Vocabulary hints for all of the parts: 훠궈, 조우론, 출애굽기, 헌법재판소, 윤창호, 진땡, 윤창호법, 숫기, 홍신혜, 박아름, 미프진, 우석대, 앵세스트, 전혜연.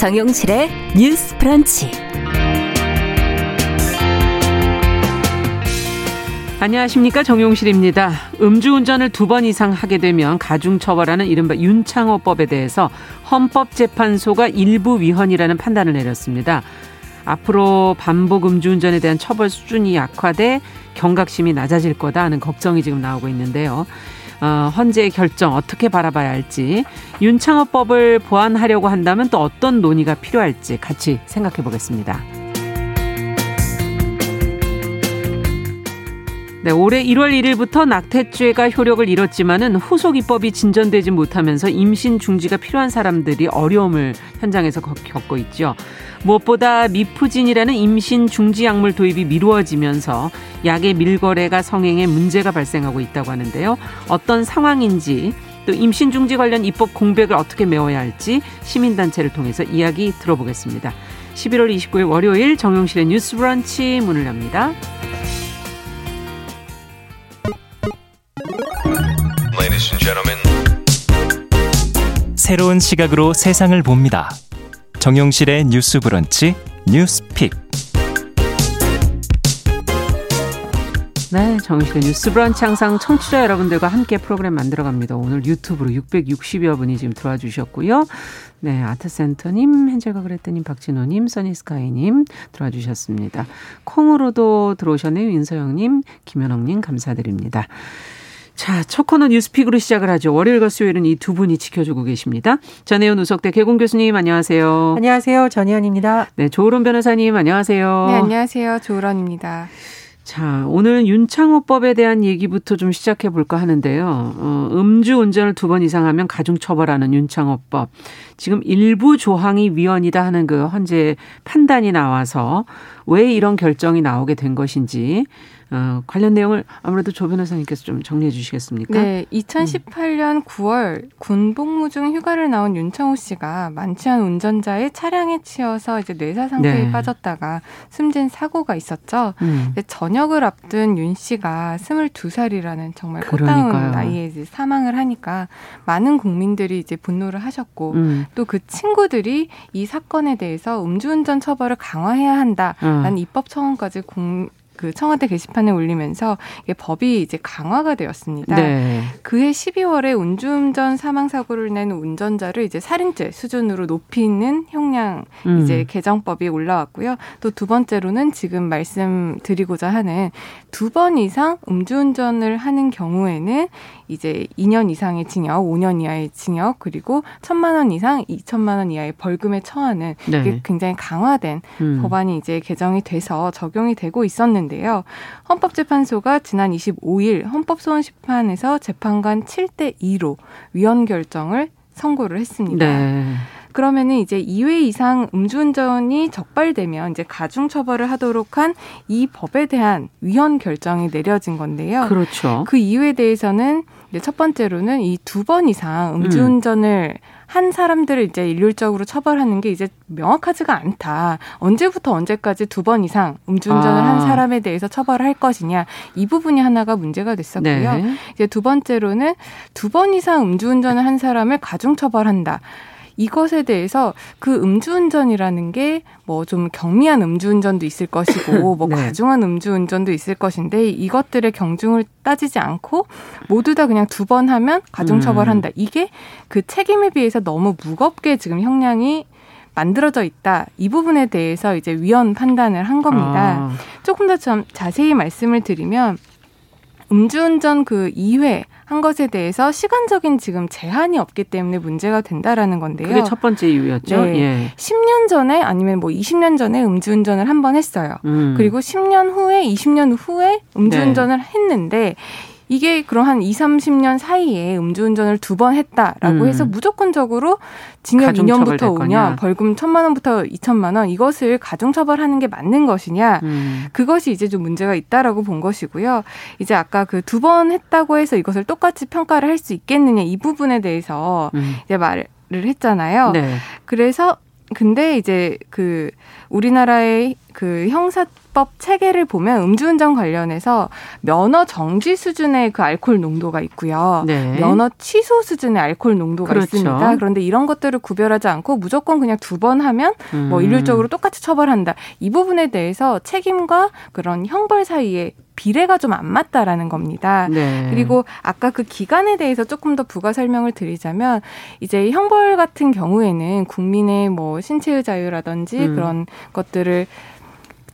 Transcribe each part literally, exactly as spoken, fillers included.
정용실의 뉴스 브런치. 안녕하십니까, 정용실입니다. 음주운전을 두 번 이상 하게 되면 가중처벌하는 이른바 윤창호법에 대해서 헌법재판소가 일부 위헌이라는 판단을 내렸습니다. 앞으로 반복 음주운전에 대한 처벌 수준이 약화돼 경각심이 낮아질 거다 하는 걱정이 지금 나오고 있는데요. 어, 헌재의 결정 어떻게 바라봐야 할지, 윤창호법을 보완하려고 한다면 또 어떤 논의가 필요할지 같이 생각해 보겠습니다. 네, 올해 일월 일일부터 낙태죄가 효력을 잃었지만은 후속 입법이 진전되지 못하면서 임신 중지가 필요한 사람들이 어려움을 현장에서 겪고 있죠. 무엇보다 미프진이라는 임신 중지 약물 도입이 미루어지면서 약의 밀거래가 성행에 문제가 발생하고 있다고 하는데요. 어떤 상황인지, 또 임신 중지 관련 입법 공백을 어떻게 메워야 할지 시민단체를 통해서 이야기 들어보겠습니다. 십일월 이십구일 월요일, 정용실의 뉴스 브런치 문을 엽니다. 새로운 시각으로 세상을 봅니다. 정용실의 뉴스 브런치 뉴스픽. 네, 정용실의 뉴스 브런치, 항상 청취자 여러분들과 함께 프로그램 만들어갑니다. 오늘 유튜브로 육백육십여 분이 지금 들어와 주셨고요. 네, 아트센터님, 헨젤과 그레테님, 박진호님, 써니스카이님 들어와 주셨습니다. 콩으로도 들어오셨네요. 윤서영님, 김현옥님 감사드립니다. 자, 첫 코너 뉴스픽으로 시작을 하죠. 월요일과 수요일은 이 두 분이 지켜주고 계십니다. 전혜연 우석대 개공 교수님, 안녕하세요. 안녕하세요. 전혜연입니다. 네, 조우론 변호사님, 안녕하세요. 네, 안녕하세요. 조우론입니다. 자, 오늘은 윤창호법에 대한 얘기부터 좀 시작해 볼까 하는데요. 어, 음주운전을 두 번 이상 하면 가중처벌하는 윤창호법. 지금 일부 조항이 위헌이다 하는 그 헌재 판단이 나와서 왜 이런 결정이 나오게 된 것인지, 어, 관련 내용을 아무래도 조 변호사님께서 좀 정리해 주시겠습니까? 네, 이천십팔년 구월 군복무 중 휴가를 나온 윤창호 씨가 만취한 운전자의 차량에 치여서 이제 뇌사 상태에 네. 빠졌다가 숨진 사고가 있었죠. 음. 전역을 앞둔 윤 씨가 스물두 살이라는 정말 꽃다운 나이에 이제 사망을 하니까 많은 국민들이 이제 분노를 하셨고, 음. 또 그 친구들이 이 사건에 대해서 음주운전 처벌을 강화해야 한다라는 음. 입법 청원까지 공 그 청와대 게시판에 올리면서 이게 법이 이제 강화가 되었습니다. 네. 그해 십이월에 음주운전 사망 사고를 낸 운전자를 이제 살인죄 수준으로 높이는 형량 음. 이제 개정법이 올라왔고요. 또 두 번째로는 지금 말씀드리고자 하는 두 번 이상 음주운전을 하는 경우에는 이제 이 년 이상의 징역, 오 년 이하의 징역, 그리고 천만 원 이상, 이천만 원 이하의 벌금에 처하는 네. 이게 굉장히 강화된 음. 법안이 이제 개정이 돼서 적용이 되고 있었는데, 헌법재판소가 지난 이십오일 헌법소원심판에서 재판관 칠 대 이로 위헌 결정을 선고를 했습니다. 네. 그러면은 이제 이 회 이상 음주운전이 적발되면 이제 가중처벌을 하도록 한 이 법에 대한 위헌 결정이 내려진 건데요. 그렇죠. 그 이유에 대해서는 이제 첫 번째로는 이 두 번 이상 음주운전을 음. 한 사람들을 이제 일률적으로 처벌하는 게 이제 명확하지가 않다. 언제부터 언제까지 두 번 이상 음주운전을 아. 한 사람에 대해서 처벌을 할 것이냐. 이 부분이 하나가 문제가 됐었고요. 네. 이제 두 번째로는 두 번 이상 음주운전을 한 사람을 가중처벌한다. 이것에 대해서 그 음주운전이라는 게 뭐 좀 경미한 음주운전도 있을 것이고 뭐 네. 가중한 음주운전도 있을 것인데, 이것들의 경중을 따지지 않고 모두 다 그냥 두 번 하면 가중처벌한다. 음. 이게 그 책임에 비해서 너무 무겁게 지금 형량이 만들어져 있다. 이 부분에 대해서 이제 위헌 판단을 한 겁니다. 아. 조금 더 좀 자세히 말씀을 드리면, 음주운전 그 이 회 한 것에 대해서 시간적인 지금 제한이 없기 때문에 문제가 된다라는 건데요. 그게 첫 번째 이유였죠. 네. 예. 십 년 전에 아니면 뭐 이십 년 전에 음주운전을 한 번 했어요. 음. 그리고 십 년 후에, 이십 년 후에 음주운전을 네. 했는데, 이게 그럼 한 이삼십 년 사이에 음주운전을 두 번 했다라고 음. 해서 무조건적으로 징역 이 년부터 오 년, 벌금 천만 원부터 이천만 원, 이것을 가중처벌하는 게 맞는 것이냐. 음. 그것이 이제 좀 문제가 있다라고 본 것이고요. 이제 아까 그 두 번 했다고 해서 이것을 똑같이 평가를 할 수 있겠느냐, 이 부분에 대해서 음. 이제 말을 했잖아요. 네. 그래서 근데 이제 그 우리나라의 그 형사법 체계를 보면 음주운전 관련해서 면허 정지 수준의 그 알코올 농도가 있고요. 네. 면허 취소 수준의 알코올 농도가 그렇죠. 있습니다. 그런데 이런 것들을 구별하지 않고 무조건 그냥 두 번 하면 음. 뭐 일률적으로 똑같이 처벌한다. 이 부분에 대해서 책임과 그런 형벌 사이에 비례가 좀 안 맞다라는 겁니다. 네. 그리고 아까 그 기간에 대해서 조금 더 부가 설명을 드리자면 이제 형벌 같은 경우에는 국민의 뭐 신체의 자유라든지 음. 그런 것들을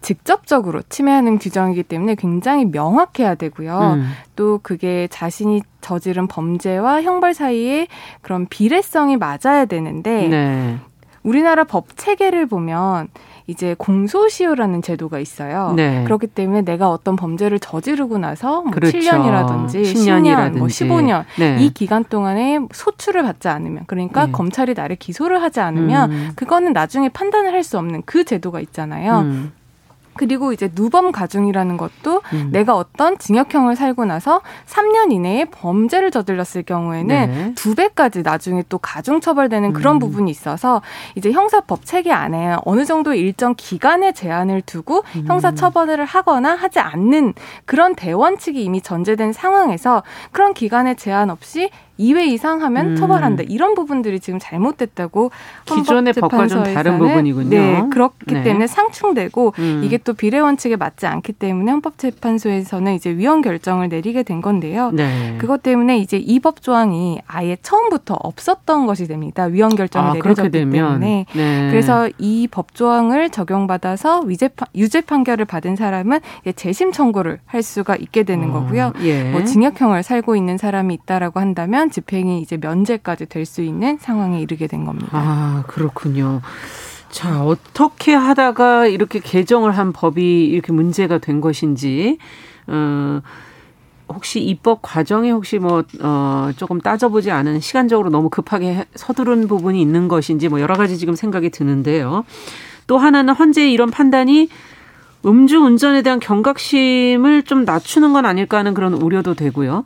직접적으로 침해하는 규정이기 때문에 굉장히 명확해야 되고요. 음. 또 그게 자신이 저지른 범죄와 형벌 사이에 그런 비례성이 맞아야 되는데 네. 우리나라 법 체계를 보면 이제 공소시효라는 제도가 있어요. 네. 그렇기 때문에 내가 어떤 범죄를 저지르고 나서 뭐 그렇죠. 칠 년이라든지 십 년이라든지 십 년, 뭐 십오 년 네. 이 기간 동안에 소추를 받지 않으면 그러니까 네. 검찰이 나를 기소를 하지 않으면 음. 그거는 나중에 판단을 할 수 없는 그 제도가 있잖아요. 음. 그리고 이제 누범 가중이라는 것도 음. 내가 어떤 징역형을 살고 나서 삼 년 이내에 범죄를 저질렀을 경우에는 네. 두 배까지 나중에 또 가중 처벌되는 그런 음. 부분이 있어서 이제 형사법 체계 안에 어느 정도 일정 기간의 제한을 두고 음. 형사 처벌을 하거나 하지 않는 그런 대원칙이 이미 전제된 상황에서 그런 기간의 제한 없이 이 회 이상 하면 음. 처벌한다. 이런 부분들이 지금 잘못됐다고 기존의 법과 좀 다른 부분이군요. 네, 그렇기 네. 때문에 상충되고 음. 이게 또 비례 원칙에 맞지 않기 때문에 헌법재판소에서는 이제 위헌 결정을 내리게 된 건데요. 네. 그것 때문에 이제 이 법 조항이 아예 처음부터 없었던 것이 됩니다. 위헌 결정이 아, 내려졌기 때문에 네. 그래서 이 법 조항을 적용받아서 위재 유죄 판결을 받은 사람은 이제 재심 청구를 할 수가 있게 되는 어, 거고요. 예. 뭐 징역형을 살고 있는 사람이 있다라고 한다면. 집행이 이제 면제까지 될 수 있는 상황에 이르게 된 겁니다. 아, 그렇군요. 자, 어떻게 하다가 이렇게 개정을 한 법이 이렇게 문제가 된 것인지, 어, 혹시 입법 과정에 혹시 뭐, 어, 조금 따져보지 않은 시간적으로 너무 급하게 서두른 부분이 있는 것인지 뭐 여러 가지 지금 생각이 드는데요. 또 하나는 현재 이런 판단이 음주운전에 대한 경각심을 좀 낮추는 건 아닐까 하는 그런 우려도 되고요.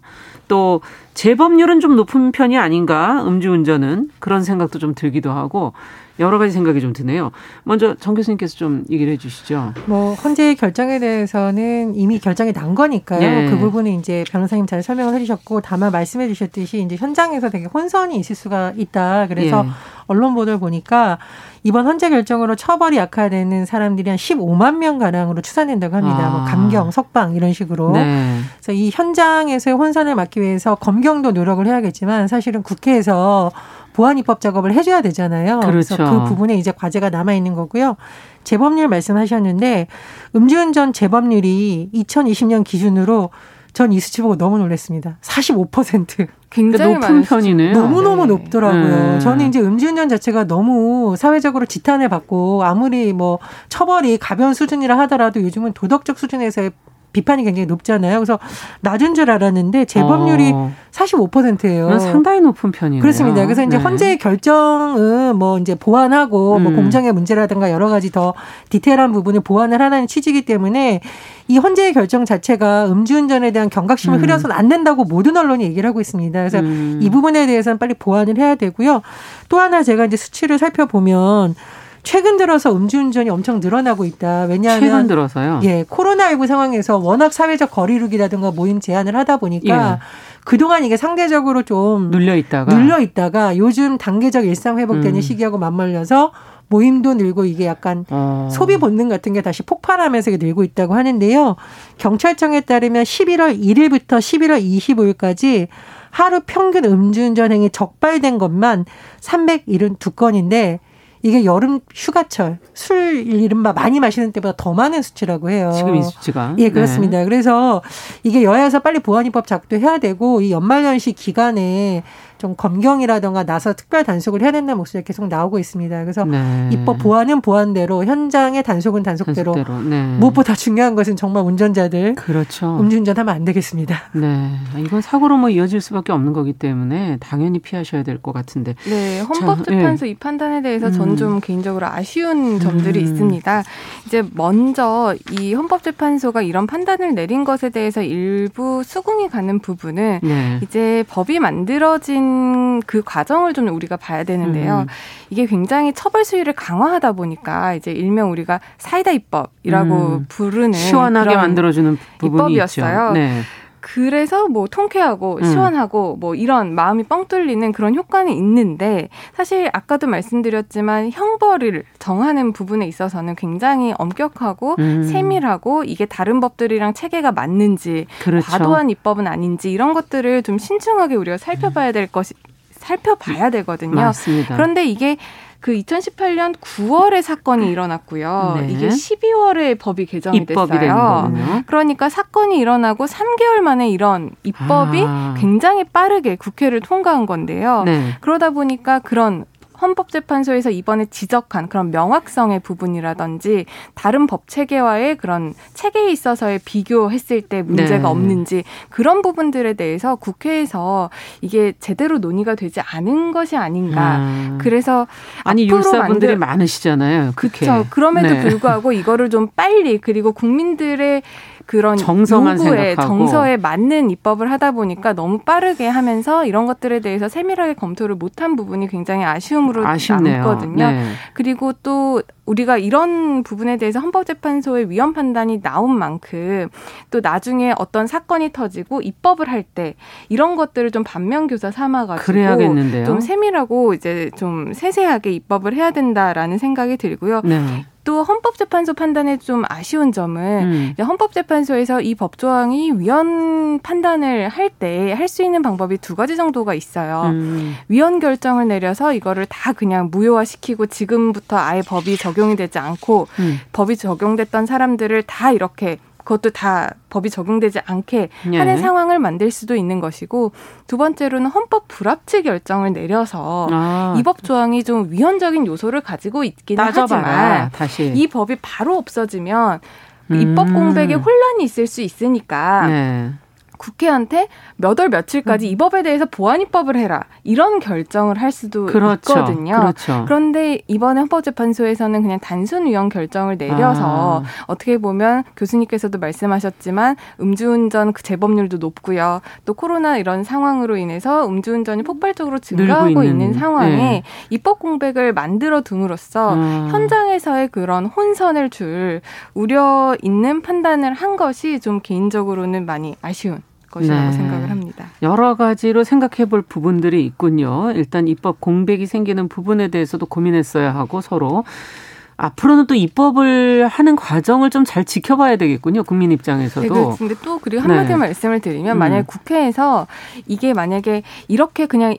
또 재범률은 좀 높은 편이 아닌가 음주운전은 그런 생각도 좀 들기도 하고 여러 가지 생각이 좀 드네요. 먼저 정 교수님께서 좀 얘기를 해 주시죠. 뭐 헌재의 결정에 대해서는 이미 결정이 난 거니까요. 네. 그 부분은 이제 변호사님 잘 설명을 해 주셨고 다만 말씀해 주셨듯이 이제 현장에서 되게 혼선이 있을 수가 있다. 그래서 네. 언론 보도를 보니까 이번 헌재 결정으로 처벌이 약화되는 사람들이 한 십오만 명가량으로 추산된다고 합니다. 아. 뭐 감경, 석방 이런 식으로. 네. 그래서 이 현장에서의 혼선을 막기 위해서 검경도 노력을 해야겠지만 사실은 국회에서 보완 입법 작업을 해줘야 되잖아요. 그렇죠. 그래서 그 부분에 이제 과제가 남아있는 거고요. 재범률 말씀하셨는데 음주운전 재범률이 이천이십 년 기준으로 전 이 수치 보고 너무 놀랐습니다. 사십오 퍼센트. 굉장히 그러니까 높은 편이네요. 너무너무 네. 높더라고요. 네. 저는 이제 음주운전 자체가 너무 사회적으로 지탄을 받고 아무리 뭐 처벌이 가벼운 수준이라 하더라도 요즘은 도덕적 수준에서의 비판이 굉장히 높잖아요. 그래서 낮은 줄 알았는데 재범률이 어. 사십오 퍼센트예요. 상당히 높은 편이네요. 그렇습니다. 그래서 이제 네. 헌재의 결정은 뭐 이제 보완하고 음. 뭐 공정의 문제라든가 여러 가지 더 디테일한 부분을 보완을 하는 취지이기 때문에 이 헌재의 결정 자체가 음주운전에 대한 경각심을 음. 흐려서는 안 된다고 모든 언론이 얘기를 하고 있습니다. 그래서 음. 이 부분에 대해서는 빨리 보완을 해야 되고요. 또 하나 제가 이제 수치를 살펴보면 최근 들어서 음주운전이 엄청 늘어나고 있다. 왜냐하면 최근 들어서요? 예, 코로나십구 상황에서 워낙 사회적 거리두기라든가 모임 제한을 하다 보니까 예. 그동안 이게 상대적으로 좀 눌려 있다가 눌려 있다가 요즘 단계적 일상 회복되는 음. 시기하고 맞물려서 모임도 늘고 이게 약간 어. 소비 본능 같은 게 다시 폭발하면서 이게 늘고 있다고 하는데요. 경찰청에 따르면 십일월 일일부터 십일월 이십오일까지 하루 평균 음주운전 행위 적발된 것만 삼백칠십이 건인데 이게 여름 휴가철 술 이른바 많이 마시는 때보다 더 많은 수치라고 해요. 지금 이 수치가. 예, 그렇습니다. 네. 그래서 이게 여야에서 빨리 보완입법 작도해야 되고 이 연말연시 기간에 좀 검경이라든가 나서 특별 단속을 해야 된다는 목소리가 계속 나오고 있습니다. 그래서 네. 입법 보완은 보완대로 현장의 단속은 단속대로. 단속대로. 네. 무엇보다 중요한 것은 정말 운전자들. 그렇죠. 음주운전하면 안 되겠습니다. 네, 이건 사고로 뭐 이어질 수밖에 없는 거기 때문에 당연히 피하셔야 될 것 같은데. 네, 헌법재판소 네. 이 판단에 대해서 전 좀 음. 개인적으로 아쉬운 점들이 음. 있습니다. 이제 먼저 이 헌법재판소가 이런 판단을 내린 것에 대해서 일부 수긍이 가는 부분은 네. 이제 법이 만들어진 그런 그 과정을 좀 우리가 봐야 되는데요. 음. 이게 굉장히 처벌 수위를 강화하다 보니까 이제 일명 우리가 사이다 입법이라고 음. 부르는 시원하게 만들어주는 부분이 입법이었어요. 있죠. 네. 그래서 뭐 통쾌하고 음. 시원하고 뭐 이런 마음이 뻥 뚫리는 그런 효과는 있는데, 사실 아까도 말씀드렸지만 형벌을 정하는 부분에 있어서는 굉장히 엄격하고 음. 세밀하고 이게 다른 법들이랑 체계가 맞는지, 그렇죠. 과도한 입법은 아닌지 이런 것들을 좀 신중하게 우리가 살펴봐야 될 것이 살펴봐야 되거든요. 맞습니다. 그런데 이게 그 이천십팔 년 구월에 사건이 일어났고요. 네. 이게 십이월에 법이 개정이 입법이 됐어요. 그러니까 사건이 일어나고 삼 개월 만에 이런 입법이 아. 굉장히 빠르게 국회를 통과한 건데요. 네. 그러다 보니까 그런 헌법재판소에서 이번에 지적한 그런 명확성의 부분이라든지 다른 법 체계와의 그런 체계에 있어서의 비교했을 때 문제가 네. 없는지 그런 부분들에 대해서 국회에서 이게 제대로 논의가 되지 않은 것이 아닌가. 아. 그래서 아니 율사분들이 만들... 많으시잖아요. 그렇죠. 그럼에도 네. 불구하고 이거를 좀 빨리, 그리고 국민들의 그런 요구에 정서에 맞는 입법을 하다 보니까 너무 빠르게 하면서 이런 것들에 대해서 세밀하게 검토를 못한 부분이 굉장히 아쉬움으로 아쉽네요. 남거든요. 네. 그리고 또 우리가 이런 부분에 대해서 헌법재판소의 위헌 판단이 나온 만큼 또 나중에 어떤 사건이 터지고 입법을 할 때 이런 것들을 좀 반면교사 삼아가지고 그래야겠는데요. 좀 세밀하고 이제 좀 세세하게 입법을 해야 된다라는 생각이 들고요. 네. 또 헌법재판소 판단에 좀 아쉬운 점은 음. 이제 헌법재판소에서 이 법조항이 위헌 판단을 할 때 할 수 있는 방법이 두 가지 정도가 있어요. 음. 위헌 결정을 내려서 이거를 다 그냥 무효화시키고 지금부터 아예 법이 적용이 되지 않고 음. 법이 적용됐던 사람들을 다 이렇게 그것도 다 법이 적용되지 않게 예. 하는 상황을 만들 수도 있는 것이고, 두 번째로는 헌법 불합치 결정을 내려서 아. 이 법 조항이 좀 위헌적인 요소를 가지고 있기는 따져봐라. 하지만 다시. 이 법이 바로 없어지면 음. 입법 공백에 혼란이 있을 수 있으니까 네. 국회한테 몇 월 며칠까지 음. 이 법에 대해서 보완 입법을 해라 이런 결정을 할 수도 그렇죠. 있거든요. 그렇죠. 그런데 이번에 헌법재판소에서는 그냥 단순 위헌 결정을 내려서 아. 어떻게 보면 교수님께서도 말씀하셨지만 음주운전 재범률도 높고요. 또 코로나 이런 상황으로 인해서 음주운전이 폭발적으로 증가하고 있는, 있는 상황에 네. 입법 공백을 만들어둠으로써 아. 현장에서의 그런 혼선을 줄 우려 있는 판단을 한 것이 좀 개인적으로는 많이 아쉬운 것이라고 네. 생각을 합니다. 여러 가지로 생각해 볼 부분들이 있군요. 일단 입법 공백이 생기는 부분에 대해서도 고민했어야 하고, 서로 앞으로는 또 입법을 하는 과정을 좀 잘 지켜봐야 되겠군요. 국민 입장에서도. 네, 그런데 또 그리고 한마디 네. 말씀을 드리면 만약에 음. 국회에서 이게 만약에 이렇게 그냥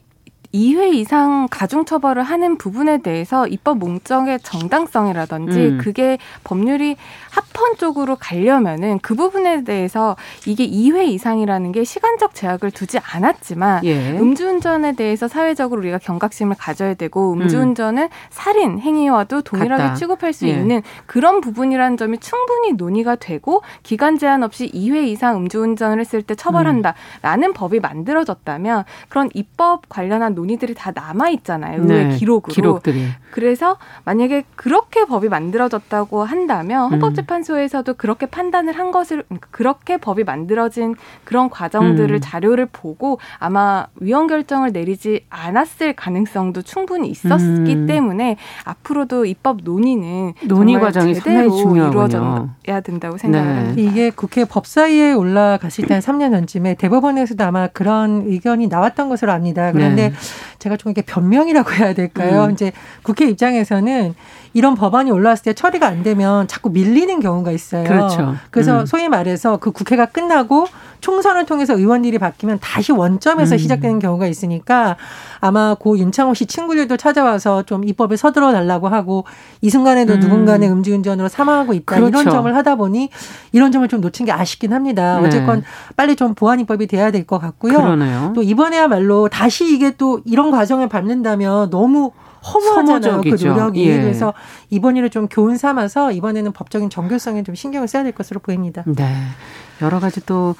이 회 이상 가중처벌을 하는 부분에 대해서 입법 목적의 정당성이라든지 음. 그게 법률이 합헌 쪽으로 가려면은 그 부분에 대해서 이게 이 회 이상이라는 게 시간적 제약을 두지 않았지만 예. 음주운전에 대해서 사회적으로 우리가 경각심을 가져야 되고, 음주운전은 음. 살인 행위와도 동일하게 같다. 취급할 수 예. 있는 그런 부분이라는 점이 충분히 논의가 되고 기간 제한 없이 이 회 이상 음주운전을 했을 때 처벌한다라는 음. 법이 만들어졌다면 그런 입법 관련한 논의들이 다 남아 있잖아요. 의회 네, 기록으로. 기록들이. 그래서 만약에 그렇게 법이 만들어졌다고 한다면 헌법재판소에서도 그렇게 판단을 한 것을, 그렇게 법이 만들어진 그런 과정들을 음. 자료를 보고 아마 위헌 결정을 내리지 않았을 가능성도 충분히 있었기 음. 때문에 앞으로도 입법 논의는 논의 과정이 제대로 이루어져야 된다고 생각합니다. 네. 이게 국회 법사위에 올라갔을 때 한 삼 년 전쯤에 대법원에서도 아마 그런 의견이 나왔던 것으로 압니다. 그런데 네. 제가 좀 이게 변명이라고 해야 될까요? 음. 이제 국회 입장에서는 이런 법안이 올라왔을 때 처리가 안 되면 자꾸 밀리는 경우가 있어요. 그렇죠. 그래서 음. 소위 말해서 그 국회가 끝나고 총선을 통해서 의원들이 바뀌면 다시 원점에서 음. 시작되는 경우가 있으니까 아마 고 윤창호 씨 친구들도 찾아와서 좀 입법에 서둘러 달라고 하고, 이 순간에도 음. 누군가는 음주운전으로 사망하고 있다. 그렇죠. 이런 점을 하다 보니 이런 점을 좀 놓친 게 아쉽긴 합니다. 네. 어쨌건 빨리 좀 보완 입법이 돼야 될 것 같고요. 그러네요. 또 이번에야말로 다시 이게 또 이런 과정을 밟는다면 너무 허무하잖아요. 그 노력이. 예. 그래서 이번 일을 좀 교훈 삼아서 이번에는 법적인 정교성에 좀 신경을 써야 될 것으로 보입니다. 네. 여러 가지 또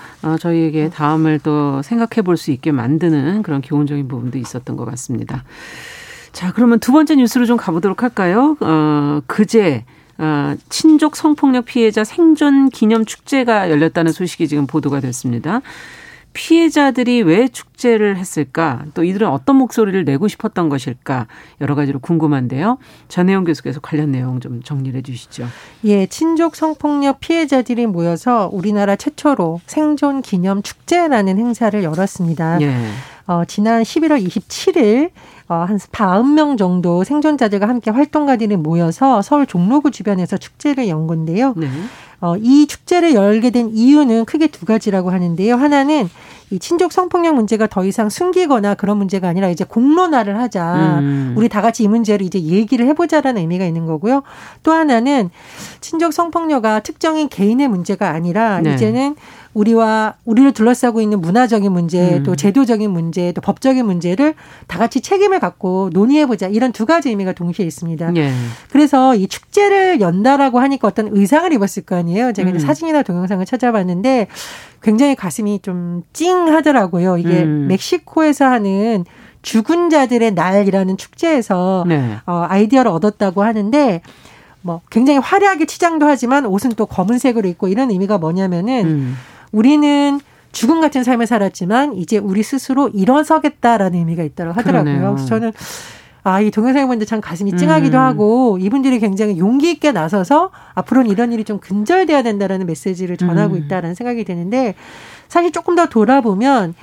저희에게 다음을 또 생각해 볼 수 있게 만드는 그런 교훈적인 부분도 있었던 것 같습니다. 자, 그러면 두 번째 뉴스로 좀 가보도록 할까요? 어, 그제 어, 친족 성폭력 피해자 생존 기념 축제가 열렸다는 소식이 지금 보도가 됐습니다. 피해자들이 왜 축제를 했을까? 또 이들은 어떤 목소리를 내고 싶었던 것일까? 여러 가지로 궁금한데요. 전혜연 교수께서 관련 내용 좀 정리를 해 주시죠. 예, 친족 성폭력 피해자들이 모여서 우리나라 최초로 생존 기념 축제라는 행사를 열었습니다. 예. 어, 지난 십일월 이십칠일 어, 한 사십 명 정도 생존자들과 함께 활동가들이 모여서 서울 종로구 주변에서 축제를 연 건데요. 네. 어, 이 축제를 열게 된 이유는 크게 두 가지라고 하는데요. 하나는 이 친족 성폭력 문제가 더 이상 숨기거나 그런 문제가 아니라 이제 공론화를 하자. 음. 우리 다 같이 이 문제를 이제 얘기를 해보자라는 의미가 있는 거고요. 또 하나는 친족 성폭력이 특정인 개인의 문제가 아니라 네. 이제는 우리와 우리를 둘러싸고 있는 문화적인 문제, 음. 또 제도적인 문제, 또 법적인 문제를 다 같이 책임을 갖고 논의해보자. 이런 두 가지 의미가 동시에 있습니다. 예. 그래서 이 축제를 연다라고 하니까 어떤 의상을 입었을 거 아니에요. 제가 음. 이제 사진이나 동영상을 찾아봤는데 굉장히 가슴이 좀 찡하더라고요. 이게 음. 멕시코에서 하는 죽은 자들의 날이라는 축제에서 네. 어, 아이디어를 얻었다고 하는데 뭐 굉장히 화려하게 치장도 하지만 옷은 또 검은색으로 입고 이런 의미가 뭐냐면은 음. 우리는 죽음 같은 삶을 살았지만 이제 우리 스스로 일어서겠다라는 의미가 있다고 하더라고요. 그러네요. 그래서 저는 아, 이 동영상을 보는데 참 가슴이 찡하기도 음. 하고 이분들이 굉장히 용기 있게 나서서 앞으로는 이런 일이 좀 근절돼야 된다라는 메시지를 전하고 음. 있다라는 생각이 드는데 사실 조금 더 돌아보면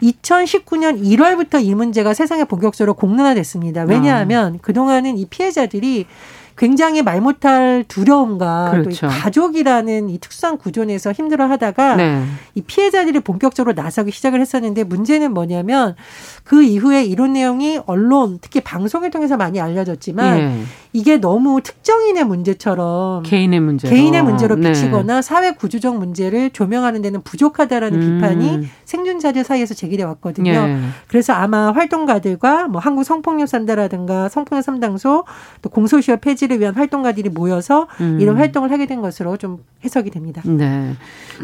이천십구년 일월부터 이 문제가 세상에 본격적으로 공론화됐습니다. 왜냐하면 아. 그동안은 이 피해자들이 굉장히 말 못할 두려움과 그렇죠. 또 가족이라는 이 특수한 구조 내에서 힘들어하다가 네. 이 피해자들이 본격적으로 나서기 시작을 했었는데 문제는 뭐냐면 그 이후에 이런 내용이 언론 특히 방송을 통해서 많이 알려졌지만 네. 이게 너무 특정인의 문제처럼 개인의 문제로, 개인의 문제로 비치거나 네. 사회 구조적 문제를 조명하는 데는 부족하다라는 음. 비판이 생존자들 사이에서 제기돼 왔거든요. 네. 그래서 아마 활동가들과 뭐 한국 성폭력 산다라든가 성폭력 삼 당소 또 공소시효 폐지 를 위한 활동가들이 모여서 음. 이런 활동을 하게 된 것으로 좀 해석이 됩니다. 네,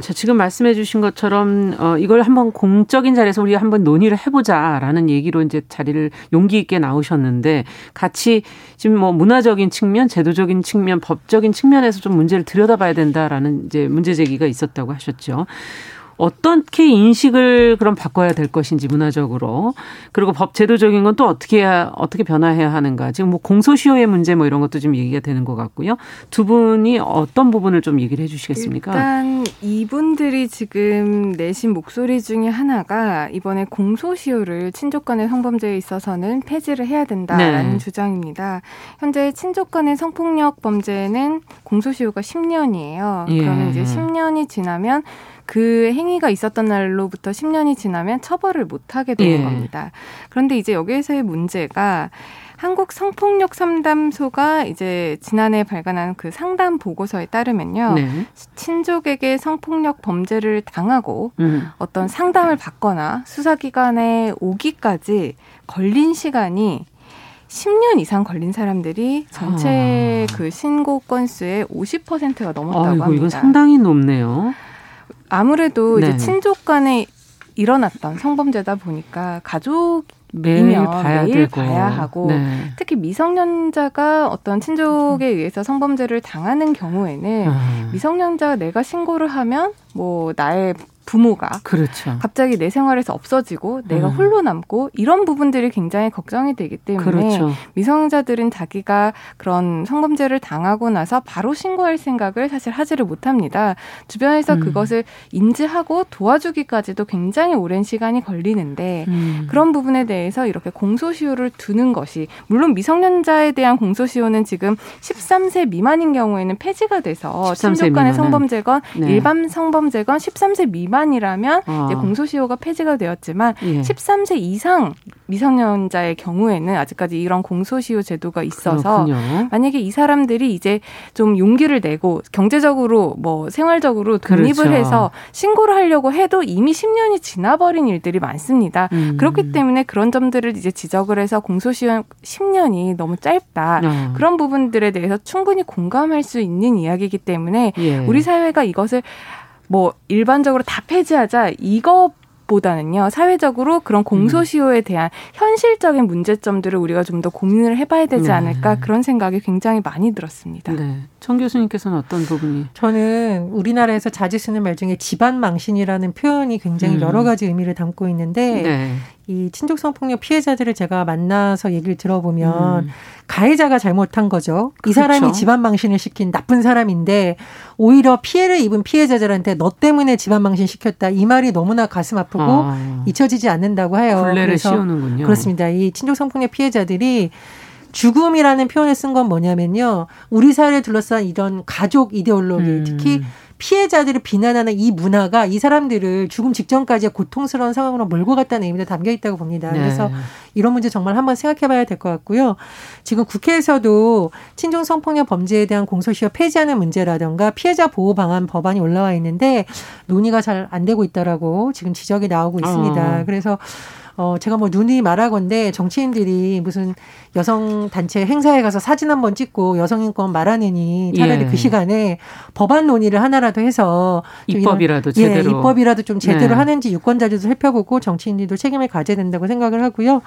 자, 지금 말씀해 주신 것처럼 어, 이걸 한번 공적인 자리에서 우리가 한번 논의를 해보자라는 얘기로 이제 자리를 용기 있게 나오셨는데 같이 지금 뭐 문화적인 측면, 제도적인 측면, 법적인 측면에서 좀 문제를 들여다봐야 된다라는 이제 문제 제기가 있었다고 하셨죠. 어떻게 인식을 그럼 바꿔야 될 것인지 문화적으로 그리고 법 제도적인 건 또 어떻게 해야, 어떻게 변화해야 하는가 지금 뭐 공소시효의 문제 뭐 이런 것도 지금 얘기가 되는 것 같고요. 두 분이 어떤 부분을 좀 얘기를 해 주시겠습니까? 일단 이분들이 지금 내신 목소리 중에 하나가 이번에 공소시효를 친족 간의 성범죄에 있어서는 폐지를 해야 된다라는 네. 주장입니다. 현재 친족 간의 성폭력 범죄는 공소시효가 십 년이에요. 예. 그러면 이제 십 년이 지나면 그 행위가 있었던 날로부터 십 년이 지나면 처벌을 못하게 되는 예. 겁니다. 그런데 이제 여기에서의 문제가 한국 성폭력 상담소가 이제 지난해 발간한 그 상담 보고서에 따르면요. 네. 친족에게 성폭력 범죄를 당하고 음. 어떤 상담을 받거나 수사기관에 오기까지 걸린 시간이 십 년 이상 걸린 사람들이 전체 아. 그 신고 건수의 오십 퍼센트가 넘었다고 아이고, 합니다. 이건 상당히 높네요. 아무래도 네. 이제 친족 간에 일어났던 성범죄다 보니까 가족 매일 봐야, 매일 봐야 하고 네. 특히 미성년자가 어떤 친족에 의해서 성범죄를 당하는 경우에는 아. 미성년자가 내가 신고를 하면 뭐 나의 부모가 그렇죠. 갑자기 내 생활에서 없어지고 내가 음. 홀로 남고 이런 부분들이 굉장히 걱정이 되기 때문에 그렇죠. 미성년자들은 자기가 그런 성범죄를 당하고 나서 바로 신고할 생각을 사실 하지를 못합니다. 주변에서 음. 그것을 인지하고 도와주기까지도 굉장히 오랜 시간이 걸리는데 음. 그런 부분에 대해서 이렇게 공소시효를 두는 것이 물론 미성년자에 대한 공소시효는 지금 십삼 세 미만인 경우에는 폐지가 돼서 친족 간의 성범죄건 네. 일반 성범죄건 십삼 세 미만 이라면 아. 이제 공소시효가 폐지가 되었지만 예. 십삼 세 이상 미성년자의 경우에는 아직까지 이런 공소시효 제도가 있어서 그렇군요. 만약에 이 사람들이 이제 좀 용기를 내고 경제적으로 뭐 생활적으로 독립을 그렇죠. 해서 신고를 하려고 해도 이미 십 년이 지나버린 일들이 많습니다. 음. 그렇기 때문에 그런 점들을 이제 지적을 해서 공소시효 십 년이 너무 짧다. 아. 그런 부분들에 대해서 충분히 공감할 수 있는 이야기이기 때문에 예. 우리 사회가 이것을 뭐 일반적으로 다 폐지하자 이것보다는요 사회적으로 그런 공소시효에 대한 현실적인 문제점들을 우리가 좀 더 고민을 해봐야 되지 않을까 그런 생각이 굉장히 많이 들었습니다. 네. 정 교수님께서는 어떤 부분이? 저는 우리나라에서 자주 쓰는 말 중에 집안망신이라는 표현이 굉장히 음. 여러 가지 의미를 담고 있는데 네. 이 친족성폭력 피해자들을 제가 만나서 얘기를 들어보면 음. 가해자가 잘못한 거죠. 그렇죠. 이 사람이 집안망신을 시킨 나쁜 사람인데 오히려 피해를 입은 피해자들한테 너 때문에 집안망신 시켰다. 이 말이 너무나 가슴 아프고 아. 잊혀지지 않는다고 해요. 굴레를 씌우는군요. 그렇습니다. 이 친족성폭력 피해자들이 죽음이라는 표현을 쓴 건 뭐냐면요. 우리 사회를 둘러싼 이런 가족 이데올로기 음. 특히 피해자들을 비난하는 이 문화가 이 사람들을 죽음 직전까지의 고통스러운 상황으로 몰고 갔다는 의미도 담겨 있다고 봅니다. 네. 그래서 이런 문제 정말 한번 생각해 봐야 될 것 같고요. 지금 국회에서도 친족성폭력 범죄에 대한 공소시효 폐지하는 문제라든가 피해자 보호 방안 법안이 올라와 있는데 논의가 잘 안 되고 있다라고 지금 지적이 나오고 있습니다. 어. 그래서 어, 제가 뭐 눈이 말하건대 정치인들이 무슨 여성 단체 행사에 가서 사진 한번 찍고 여성인권 말하느니 차라리 예. 그 시간에 법안 논의를 하나라도 해서 입법이라도 이런, 제대로. 예, 입법이라도 좀 제대로 네. 하는지 유권자들도 살펴보고 정치인들도 책임을 가져야 된다고 생각을 하고요.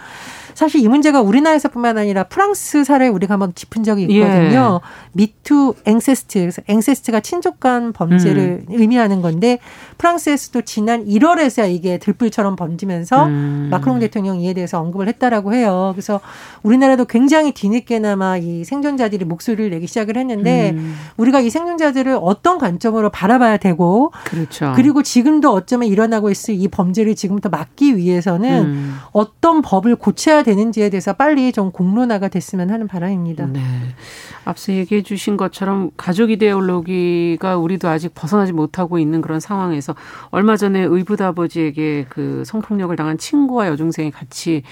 사실 이 문제가 우리나라에서뿐만 아니라 프랑스 사례 우리가 한번 짚은 적이 있거든요. 예. 미투 앵세스트. 그래서 앵세스트가 친족 간 범죄를 음. 의미하는 건데 프랑스에서도 지난 일월에서야 이게 들불처럼 번지면서 음. 마크롱 대통령이 이에 대해서 언급을 했다라고 해요. 그래서 우리나라도 굉장히 뒤늦게나마 이 생존자들이 목소리를 내기 시작을 했는데 음. 우리가 이 생존자들을 어떤 관점으로 바라봐야 되고 그렇죠. 그리고 지금도 어쩌면 일어나고 있을 이 범죄를 지금부터 막기 위해서는 음. 어떤 법을 고쳐야 되는지에 대해서 빨리 좀 공론화가 됐으면 하는 바람입니다. 네. 앞서 얘기해 주신 것처럼 가족 이데올로기가 우리도 아직 벗어나지 못하고 있는 그런 상황에서 얼마 전에 의붓아버지에게 그 성폭력을 당한 친구와 여중생이 같이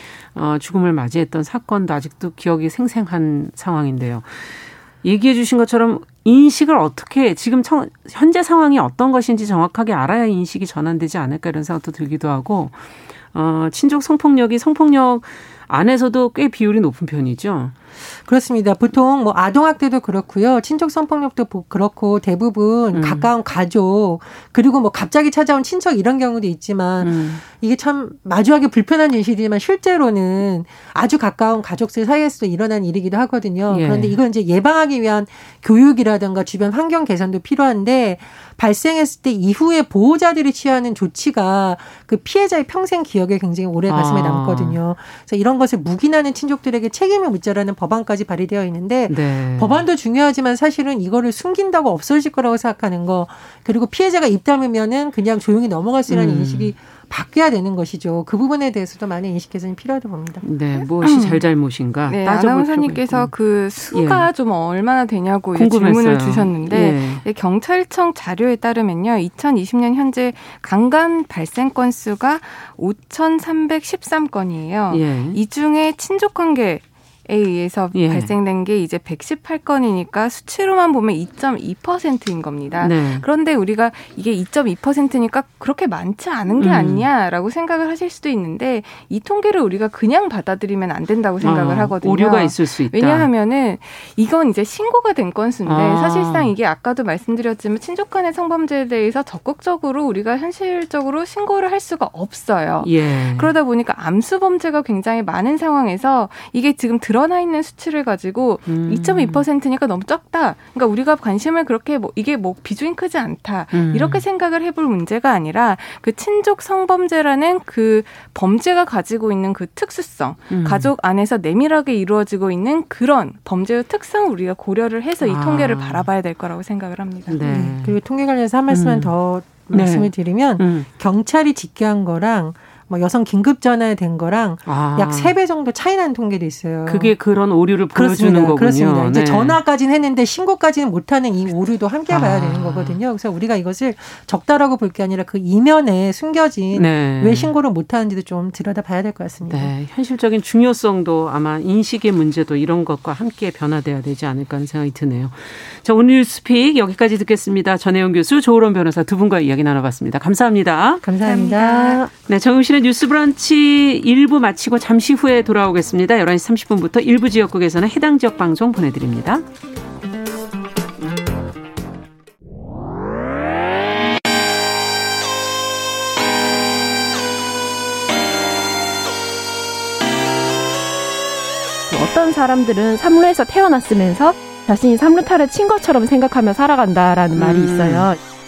죽음을 맞이했던 사건도 아직도 기억이 생생한 상황인데요. 얘기해 주신 것처럼 인식을 어떻게 지금 청, 현재 상황이 어떤 것인지 정확하게 알아야 인식이 전환되지 않을까 이런 생각도 들기도 하고 어, 친족 성폭력이 성폭력 안에서도 꽤 비율이 높은 편이죠. 그렇습니다. 보통 뭐 아동학대도 그렇고요. 친족 성폭력도 그렇고 대부분 음. 가까운 가족 그리고 뭐 갑자기 찾아온 친척 이런 경우도 있지만 음. 이게 참 마주하기 불편한 현실이지만 실제로는 아주 가까운 가족들 사이에서도 일어난 일이기도 하거든요. 예. 그런데 이건 이제 예방하기 위한 교육이라든가 주변 환경 개선도 필요한데 발생했을 때 이후에 보호자들이 취하는 조치가 그 피해자의 평생 기억에 굉장히 오래 가슴에 아. 남거든요. 그래서 이런 것을 묵인하는 친족들에게 책임을 묻자라는 법안까지 발의되어 있는데 네. 법안도 중요하지만 사실은 이거를 숨긴다고 없어질 거라고 생각하는 거 그리고 피해자가 입 다물면은 그냥 조용히 넘어갈 수 있는 음. 인식이 바뀌어야 되는 것이죠. 그 부분에 대해서도 많은 인식 개선이 필요하다고 봅니다. 네, 무엇이 잘잘못인가 네, 따져볼 아나운서님께서 그 수가 예. 좀 얼마나 되냐고 궁금했어요. 질문을 주셨는데 예. 경찰청 자료에 따르면요, 이천이십 년 현재 강간 발생 건수가 오천삼백십삼 건이에요. 예. 이 중에 친족관계 에 의해서 예. 발생된 게 이제 백십팔 건이니까 수치로만 보면 이 점 이 퍼센트인 겁니다. 네. 그런데 우리가 이게 이 점 이 퍼센트니까 그렇게 많지 않은 게 음. 아니냐라고 생각을 하실 수도 있는데 이 통계를 우리가 그냥 받아들이면 안 된다고 생각을 아, 하거든요. 오류가 있을 수 있다. 왜냐하면은 이건 이제 신고가 된 건수인데 아. 사실상 이게 아까도 말씀드렸지만 친족 간의 성범죄에 대해서 적극적으로 우리가 현실적으로 신고를 할 수가 없어요. 예. 그러다 보니까 암수범죄가 굉장히 많은 상황에서 이게 지금 들어 일어나 있는 수치를 가지고 음. 이 점 이 퍼센트니까 너무 적다. 그러니까 우리가 관심을 그렇게 뭐 이게 뭐 비중이 크지 않다. 음. 이렇게 생각을 해볼 문제가 아니라 그 친족 성범죄라는 그 범죄가 가지고 있는 그 특수성, 음. 가족 안에서 내밀하게 이루어지고 있는 그런 범죄의 특성을 우리가 고려를 해서 이 통계를 아. 바라봐야 될 거라고 생각을 합니다. 네. 네. 그리고 통계 관련해서 한 말씀만 음. 더 말씀을 네. 드리면 음. 경찰이 집계한 거랑 뭐 여성 긴급 전화에 된 거랑 아. 약 세 배 정도 차이 나는 통계도 있어요. 그게 그런 오류를 보여주는 그렇습니다. 거군요. 그렇습니다. 이제 네. 전화까지는 했는데 신고까지는 못하는 이 오류도 함께 아. 봐야 되는 거거든요. 그래서 우리가 이것을 적다라고 볼 게 아니라 그 이면에 숨겨진 네. 왜 신고를 못하는지도 좀 들여다봐야 될 것 같습니다. 네. 현실적인 중요성도 아마 인식의 문제도 이런 것과 함께 변화돼야 되지 않을까 하는 생각이 드네요. 자, 오늘 뉴스픽 여기까지 듣겠습니다. 전혜연 교수, 조우론 변호사 두 분과 이야기 나눠봤습니다. 감사합니다. 감사합니다. 감사합니다. 네, 정영실의 뉴스 브런치 일 부 마치고 잠시 후에 돌아오겠습니다. 열한 시 삼십 분부터 일부 지역국에서는 해당 지역 방송 보내드립니다. 어떤 사람들은 삼루에서 태어났으면서 자신이 삼루타를 친 것처럼 생각하며 살아간다라는 음. 말이 있어요.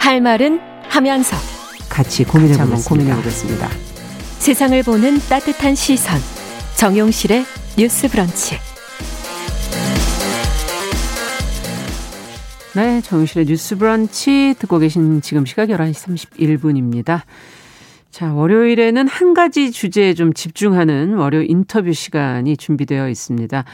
할 말은 하면서. 같이 고민해보면 고민해보겠습니다. 세상을 보는 따뜻한 시선. 정용실의 뉴스 브런치. 네, 정용실의 뉴스 브런치 듣고 계신 지금 시각 열한 시 삼십일 분입니다. 자, 월요일에는 한 가지 주제에 좀 집중하는 월요 인터뷰 시간이 준비되어 있습니다.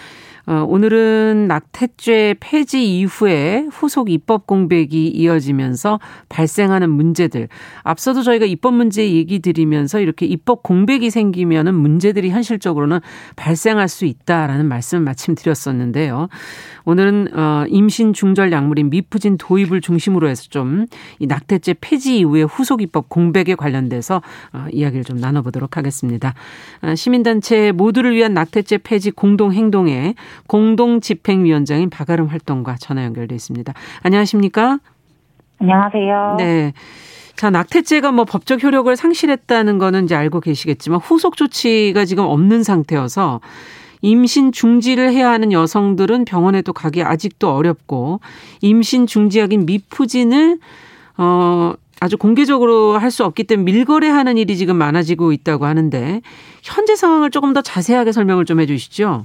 어, 오늘은 낙태죄 폐지 이후에 후속 입법 공백이 이어지면서 발생하는 문제들. 앞서도 저희가 입법 문제 얘기 드리면서 이렇게 입법 공백이 생기면은 문제들이 현실적으로는 발생할 수 있다라는 말씀을 마침 드렸었는데요. 오늘은 어, 임신 중절 약물인 미프진 도입을 중심으로 해서 좀 이 낙태죄 폐지 이후에 후속 입법 공백에 관련돼서 어, 이야기를 좀 나눠보도록 하겠습니다. 어, 시민단체 모두를 위한 낙태죄 폐지 공동행동에 공동집행위원장인 박아름 활동과 전화 연결돼 있습니다. 안녕하십니까? 안녕하세요. 네. 자, 낙태죄가 뭐 법적 효력을 상실했다는 거는 이제 알고 계시겠지만 후속 조치가 지금 없는 상태여서 임신 중지를 해야 하는 여성들은 병원에도 가기 아직도 어렵고 임신 중지약인 미프진을 어 아주 공개적으로 할 수 없기 때문에 밀거래하는 일이 지금 많아지고 있다고 하는데 현재 상황을 조금 더 자세하게 설명을 좀 해 주시죠.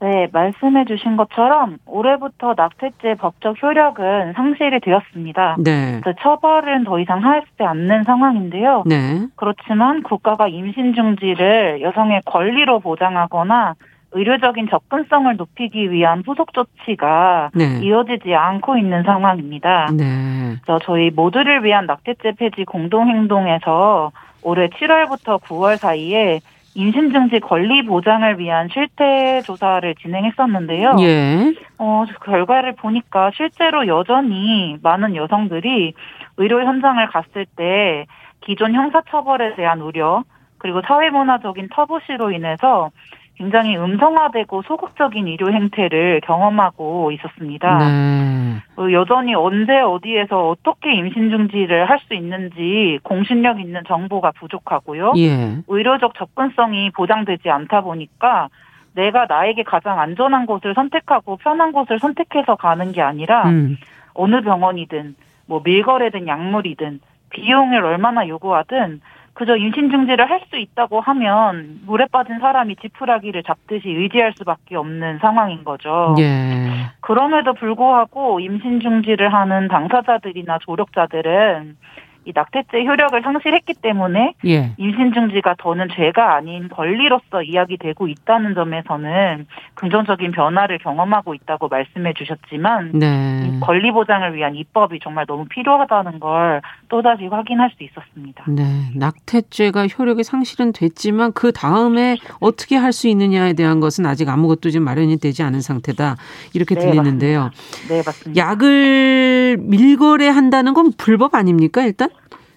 네, 말씀해 주신 것처럼 올해부터 낙태죄 법적 효력은 상실이 되었습니다. 네. 그 처벌은 더 이상 하지 않는 상황인데요. 네. 그렇지만 국가가 임신 중지를 여성의 권리로 보장하거나 의료적인 접근성을 높이기 위한 후속 조치가 네. 이어지지 않고 있는 상황입니다. 네. 그래서 저희 모두를 위한 낙태죄 폐지 공동행동에서 올해 칠월부터 구월 사이에 임신 중지 권리 보장을 위한 실태 조사를 진행했었는데요. 예. 어, 결과를 보니까 실제로 여전히 많은 여성들이 의료 현장을 갔을 때 기존 형사처벌에 대한 우려, 그리고 사회문화적인 터부시로 인해서 굉장히 음성화되고 소극적인 의료 행태를 경험하고 있었습니다. 네. 여전히 언제 어디에서 어떻게 임신 중지를 할 수 있는지 공신력 있는 정보가 부족하고요. 예. 의료적 접근성이 보장되지 않다 보니까 내가 나에게 가장 안전한 곳을 선택하고 편한 곳을 선택해서 가는 게 아니라 음. 어느 병원이든 뭐 밀거래든 약물이든 비용을 얼마나 요구하든 그저 임신 중지를 할 수 있다고 하면 물에 빠진 사람이 지푸라기를 잡듯이 의지할 수밖에 없는 상황인 거죠. 예. 그럼에도 불구하고 임신 중지를 하는 당사자들이나 조력자들은 이 낙태죄 효력을 상실했기 때문에 예. 임신 중지가 더는 죄가 아닌 권리로서 이야기되고 있다는 점에서는 긍정적인 변화를 경험하고 있다고 말씀해 주셨지만 네. 권리 보장을 위한 입법이 정말 너무 필요하다는 걸 또다시 확인할 수 있었습니다. 네, 낙태죄가 효력이 상실은 됐지만 그 다음에 어떻게 할 수 있느냐에 대한 것은 아직 아무것도 지금 마련이 되지 않은 상태다. 이렇게 네, 들리는데요. 맞습니다. 네, 맞습니다. 약을 밀거래한다는 건 불법 아닙니까, 일단?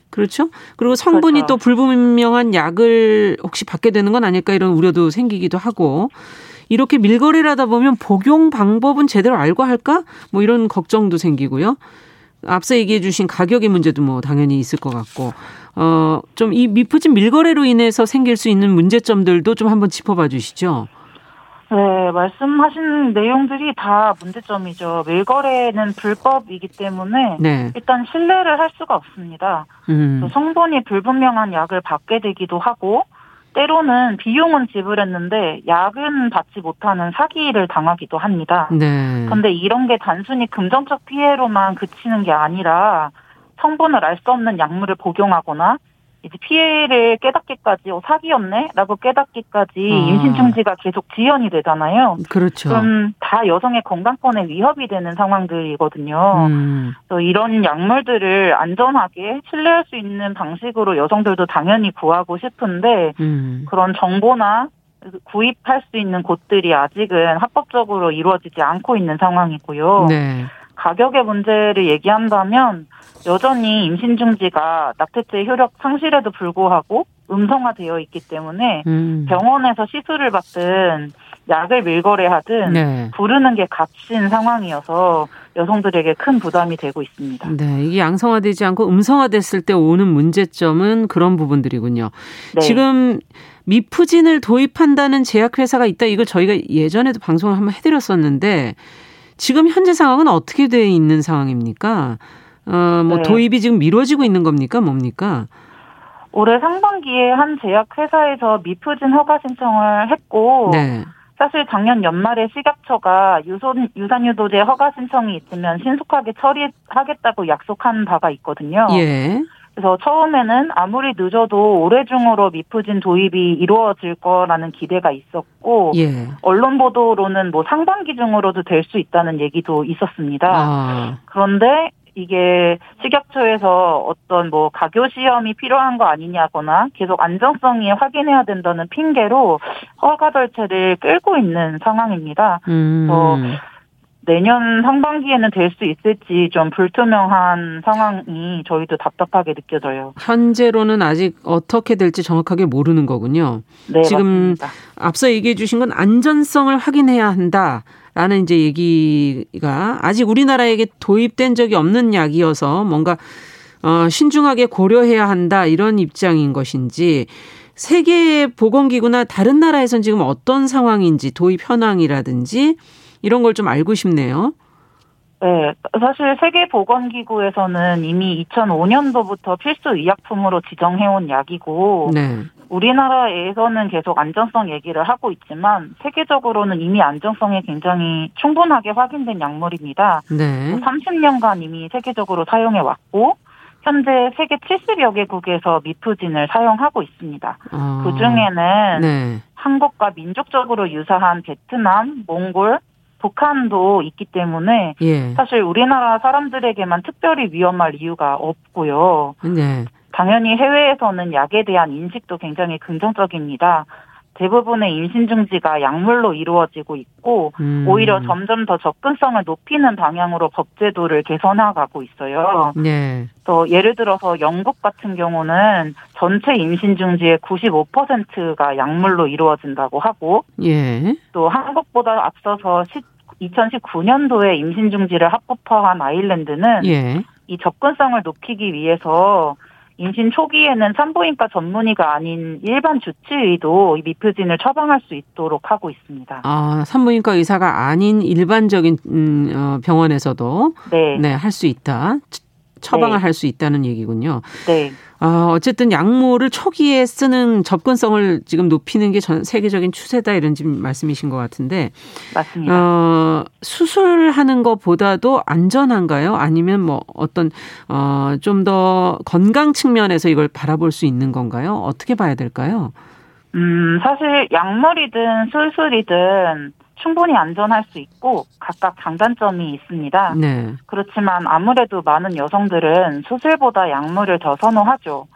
그렇죠. 그리고 성분이 그렇죠. 또 불분명한 약을 혹시 받게 되는 건 아닐까 이런 우려도 생기기도 하고 이렇게 밀거래를 하다 보면 복용 방법은 제대로 알고 할까? 뭐 이런 걱정도 생기고요. 앞서 얘기해 주신 가격의 문제도 뭐 당연히 있을 것 같고 어, 좀 이 미프진 밀거래로 인해서 생길 수 있는 문제점들도 좀 한번 짚어봐 주시죠. 네, 말씀하신 내용들이 다 문제점이죠. 밀거래는 불법이기 때문에 네. 일단 신뢰를 할 수가 없습니다. 음. 성분이 불분명한 약을 받게 되기도 하고 때로는 비용은 지불했는데 약은 받지 못하는 사기를 당하기도 합니다. 네. 그런데 이런 게 단순히 금전적 피해로만 그치는 게 아니라 성분을 알 수 없는 약물을 복용하거나 이제 피해를 깨닫기까지 어, 사기였네라고 깨닫기까지 임신 중지가 계속 지연이 되잖아요. 그렇죠. 그럼 다 여성의 건강권에 위협이 되는 상황들이거든요. 음. 그래서 이런 약물들을 안전하게 신뢰할 수 있는 방식으로 여성들도 당연히 구하고 싶은데 음. 그런 정보나 구입할 수 있는 곳들이 아직은 합법적으로 이루어지지 않고 있는 상황이고요. 네. 가격의 문제를 얘기한다면 여전히 임신 중지가 낙태죄 효력 상실에도 불구하고 음성화되어 있기 때문에 음. 병원에서 시술을 받든 약을 밀거래하든 네. 부르는 게 값인 상황이어서 여성들에게 큰 부담이 되고 있습니다. 네, 이게 양성화되지 않고 음성화됐을 때 오는 문제점은 그런 부분들이군요. 네. 지금 미프진을 도입한다는 제약회사가 있다. 이걸 저희가 예전에도 방송을 한번 해드렸었는데 지금 현재 상황은 어떻게 돼 있는 상황입니까? 어, 뭐 네. 도입이 지금 미뤄지고 있는 겁니까? 뭡니까? 올해 상반기에 한 제약회사에서 미프진 허가 신청을 했고 네. 사실 작년 연말에 식약처가 유선, 유산유도제 허가 신청이 있으면 신속하게 처리하겠다고 약속한 바가 있거든요. 예. 그래서 처음에는 아무리 늦어도 올해 중으로 미프진 도입이 이루어질 거라는 기대가 있었고 예. 언론 보도로는 뭐 상반기 중으로도 될 수 있다는 얘기도 있었습니다. 아. 그런데 이게 식약처에서 어떤 뭐 가교 시험이 필요한 거 아니냐거나 계속 안정성이 확인해야 된다는 핑계로 허가 절차를 끌고 있는 상황입니다. 음. 그래서 내년 상반기에는 될 수 있을지 좀 불투명한 상황이 저희도 답답하게 느껴져요. 현재로는 아직 어떻게 될지 정확하게 모르는 거군요. 네, 지금 맞습니다. 앞서 얘기해 주신 건 안전성을 확인해야 한다. 라는 이제 얘기가 아직 우리나라에게 도입된 적이 없는 약이어서 뭔가 어, 신중하게 고려해야 한다 이런 입장인 것인지 세계 보건기구나 다른 나라에선 지금 어떤 상황인지 도입 현황이라든지 이런 걸 좀 알고 싶네요. 네, 사실 세계보건기구에서는 이미 이천오 년도부터 필수 의약품으로 지정해온 약이고 네. 우리나라에서는 계속 안전성 얘기를 하고 있지만 세계적으로는 이미 안전성이 굉장히 충분하게 확인된 약물입니다. 네. 삼십 년간 이미 세계적으로 사용해왔고 현재 세계 칠십여 개국에서 미프진을 사용하고 있습니다. 어. 그중에는 네. 한국과 민족적으로 유사한 베트남, 몽골, 북한도 있기 때문에 예. 사실 우리나라 사람들에게만 특별히 위험할 이유가 없고요. 네. 당연히 해외에서는 약에 대한 인식도 굉장히 긍정적입니다. 대부분의 임신 중지가 약물로 이루어지고 있고 음. 오히려 점점 더 접근성을 높이는 방향으로 법제도를 개선해가고 있어요. 네. 또 예를 들어서 영국 같은 경우는 전체 임신 중지의 구십오 퍼센트가 약물로 이루어진다고 하고 예. 또 한국보다 앞서서 이천십구 년도에 임신 중지를 합법화한 아일랜드는 예. 이 접근성을 높이기 위해서 임신 초기에는 산부인과 전문의가 아닌 일반 주치의도 미프진을 처방할 수 있도록 하고 있습니다. 아, 산부인과 의사가 아닌 일반적인 음, 어, 병원에서도 네. 네, 할 수 있다. 처방을 네. 할 수 있다는 얘기군요. 네. 어, 어쨌든 약물을 초기에 쓰는 접근성을 지금 높이는 게 전 세계적인 추세다 이런 지금 말씀이신 것 같은데. 맞습니다. 어, 수술하는 것보다도 안전한가요? 아니면 뭐 어떤 어, 좀 더 건강 측면에서 이걸 바라볼 수 있는 건가요? 어떻게 봐야 될까요? 음, 사실 약물이든 수술이든 충분히 안전할 수 있고 각각 장단점이 있습니다. 네. 그렇지만 아무래도 많은 여성들은 수술보다 약물을 더 선호하죠.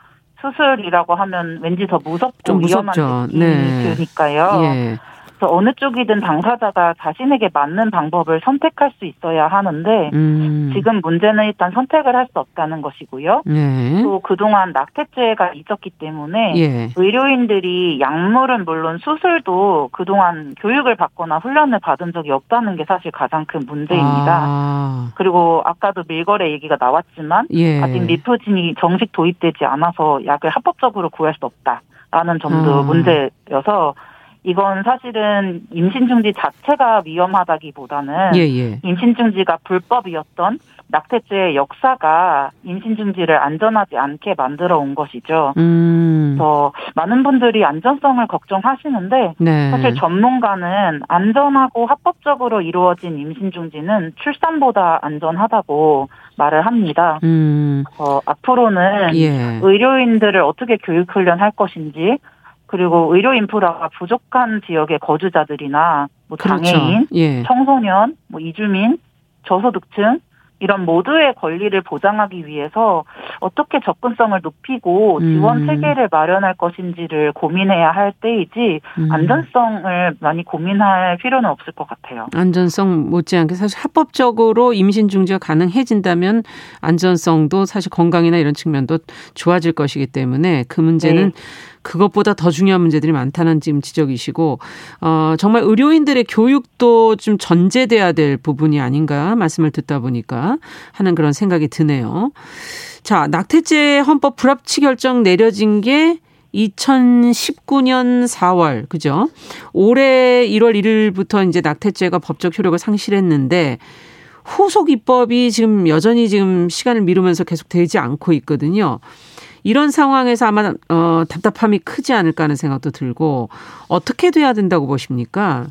수술이라고 하면 왠지 더 무섭고 좀 위험한 느낌이 네. 드니까요. 예. 그래서 어느 쪽이든 당사자가 자신에게 맞는 방법을 선택할 수 있어야 하는데 음. 지금 문제는 일단 선택을 할 수 없다는 것이고요. 예. 또 그동안 낙태죄가 있었기 때문에 예. 의료인들이 약물은 물론 수술도 그동안 교육을 받거나 훈련을 받은 적이 없다는 게 사실 가장 큰 문제입니다. 아. 그리고 아까도 밀거래 얘기가 나왔지만 예. 아직 미프진이 정식 도입되지 않아서 약을 합법적으로 구할 수 없다라는 점도 아. 문제여서 이건 사실은 임신중지 자체가 위험하다기보다는 예, 예. 임신중지가 불법이었던 낙태죄의 역사가 임신중지를 안전하지 않게 만들어 온 것이죠. 음. 그래서 많은 분들이 안전성을 걱정하시는데 네. 사실 전문가는 안전하고 합법적으로 이루어진 임신중지는 출산보다 안전하다고 말을 합니다. 음. 그래서 앞으로는 예. 의료인들을 어떻게 교육훈련할 것인지 그리고 의료 인프라가 부족한 지역의 거주자들이나 뭐 장애인, 그렇죠. 예. 청소년, 뭐 이주민, 저소득층 이런 모두의 권리를 보장하기 위해서 어떻게 접근성을 높이고 지원 체계를 마련할 것인지를 고민해야 할 때이지 안전성을 많이 고민할 필요는 없을 것 같아요. 안전성 못지않게 사실 합법적으로 임신 중지가 가능해진다면 안전성도 사실 건강이나 이런 측면도 좋아질 것이기 때문에 그 문제는 네. 그것보다 더 중요한 문제들이 많다는 지금 지적이시고 어, 정말 의료인들의 교육도 좀 전제돼야 될 부분이 아닌가 말씀을 듣다 보니까 하는 그런 생각이 드네요. 자, 낙태죄 헌법 불합치 결정 내려진 게 이천십구 년 사월, 그죠? 올해 일월 일일부터 이제 낙태죄가 법적 효력을 상실했는데 후속 입법이 지금 여전히 지금 시간을 미루면서 계속 되지 않고 있거든요. 이런 상황에서 아마 어, 답답함이 크지 않을까 하는 생각도 들고 어떻게 돼야 된다고 보십니까?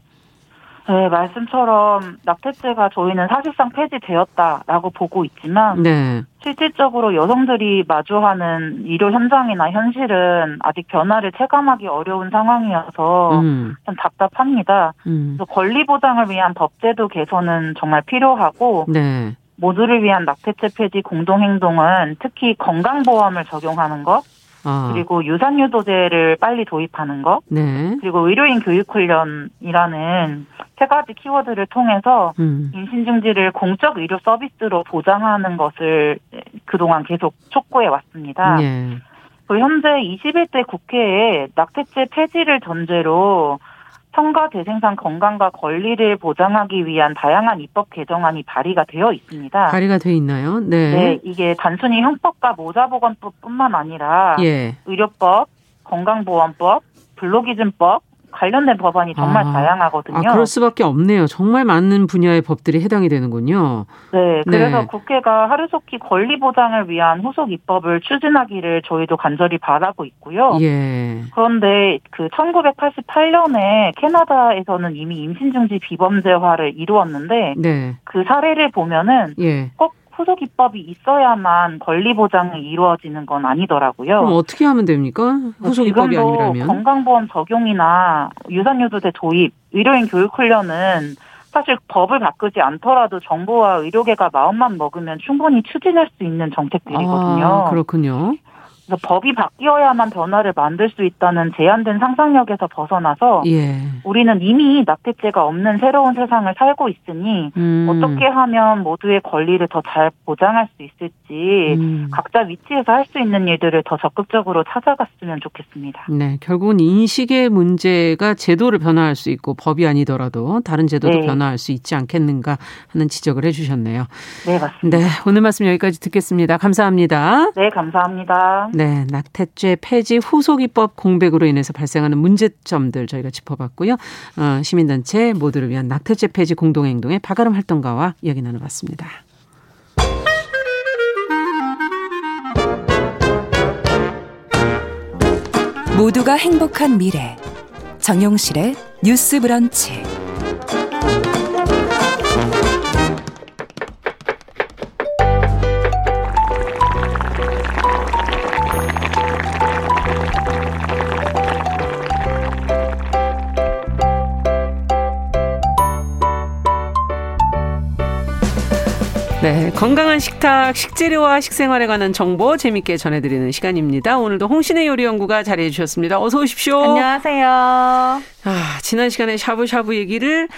네, 말씀처럼 낙태죄가 저희는 사실상 폐지되었다라고 보고 있지만 네. 실질적으로 여성들이 마주하는 의료 현장이나 현실은 아직 변화를 체감하기 어려운 상황이어서 음. 좀 답답합니다. 음. 그래서 권리 보장을 위한 법제도 개선은 정말 필요하고 네. 모두를 위한 낙태죄 폐지 공동행동은 특히 건강보험을 적용하는 것, 아. 그리고 유산유도제를 빨리 도입하는 것, 네. 그리고 의료인 교육훈련이라는 세 가지 키워드를 통해서 음. 임신중지를 공적 의료 서비스로 보장하는 것을 그동안 계속 촉구해 왔습니다. 네. 현재 이십일 대 국회에 낙태죄 폐지를 전제로 성과 대생산 건강과 권리를 보장하기 위한 다양한 입법 개정안이 발의가 되어 있습니다. 발의가 되어 있나요? 네. 네, 이게 단순히 형법과 모자보건법뿐만 아니라 예. 의료법, 건강보험법, 근로기준법 관련된 법안이 정말 아, 다양하거든요. 아, 그럴 수밖에 없네요. 정말 많은 분야의 법들이 해당이 되는군요. 네. 그래서 네. 국회가 하루속히 권리 보장을 위한 후속 입법을 추진하기를 저희도 간절히 바라고 있고요. 예. 그런데 그 천구백팔십팔 년에 캐나다에서는 이미 임신중지 비범죄화를 이루었는데 네. 그 사례를 보면은 예. 꼭 후속 입법이 있어야만 권리 보장이 이루어지는 건 아니더라고요. 그럼 어떻게 하면 됩니까? 후속 입법이 아니라면? 건강보험 적용이나 유산유도제 도입, 의료인 교육훈련은 사실 법을 바꾸지 않더라도 정부와 의료계가 마음만 먹으면 충분히 추진할 수 있는 정책들이거든요. 아, 그렇군요. 그래서 법이 바뀌어야만 변화를 만들 수 있다는 제한된 상상력에서 벗어나서 예. 우리는 이미 낙태죄가 없는 새로운 세상을 살고 있으니 음. 어떻게 하면 모두의 권리를 더 잘 보장할 수 있을지 음. 각자 위치에서 할 수 있는 일들을 더 적극적으로 찾아갔으면 좋겠습니다. 네, 결국은 인식의 문제가 제도를 변화할 수 있고 법이 아니더라도 다른 제도도 네. 변화할 수 있지 않겠는가 하는 지적을 해주셨네요. 네, 맞습니다. 네, 오늘 말씀 여기까지 듣겠습니다. 감사합니다. 네, 감사합니다. 네, 낙태죄 폐지 후속 입법 공백으로 인해서 발생하는 문제점들 저희가 짚어봤고요. 어, 시민단체 모두를 위한 낙태죄 폐지 공동행동의 박아름 활동가와 이야기 나눠봤습니다. 모두가 행복한 미래 정용실의 뉴스 브런치. 네, 건강한 식탁, 식재료와 식생활에 관한 정보 재미있게 전해드리는 시간입니다. 오늘도 홍신혜 요리연구가 자리해 주셨습니다. 어서 오십시오. 안녕하세요. 아, 지난 시간에 샤브샤브 얘기를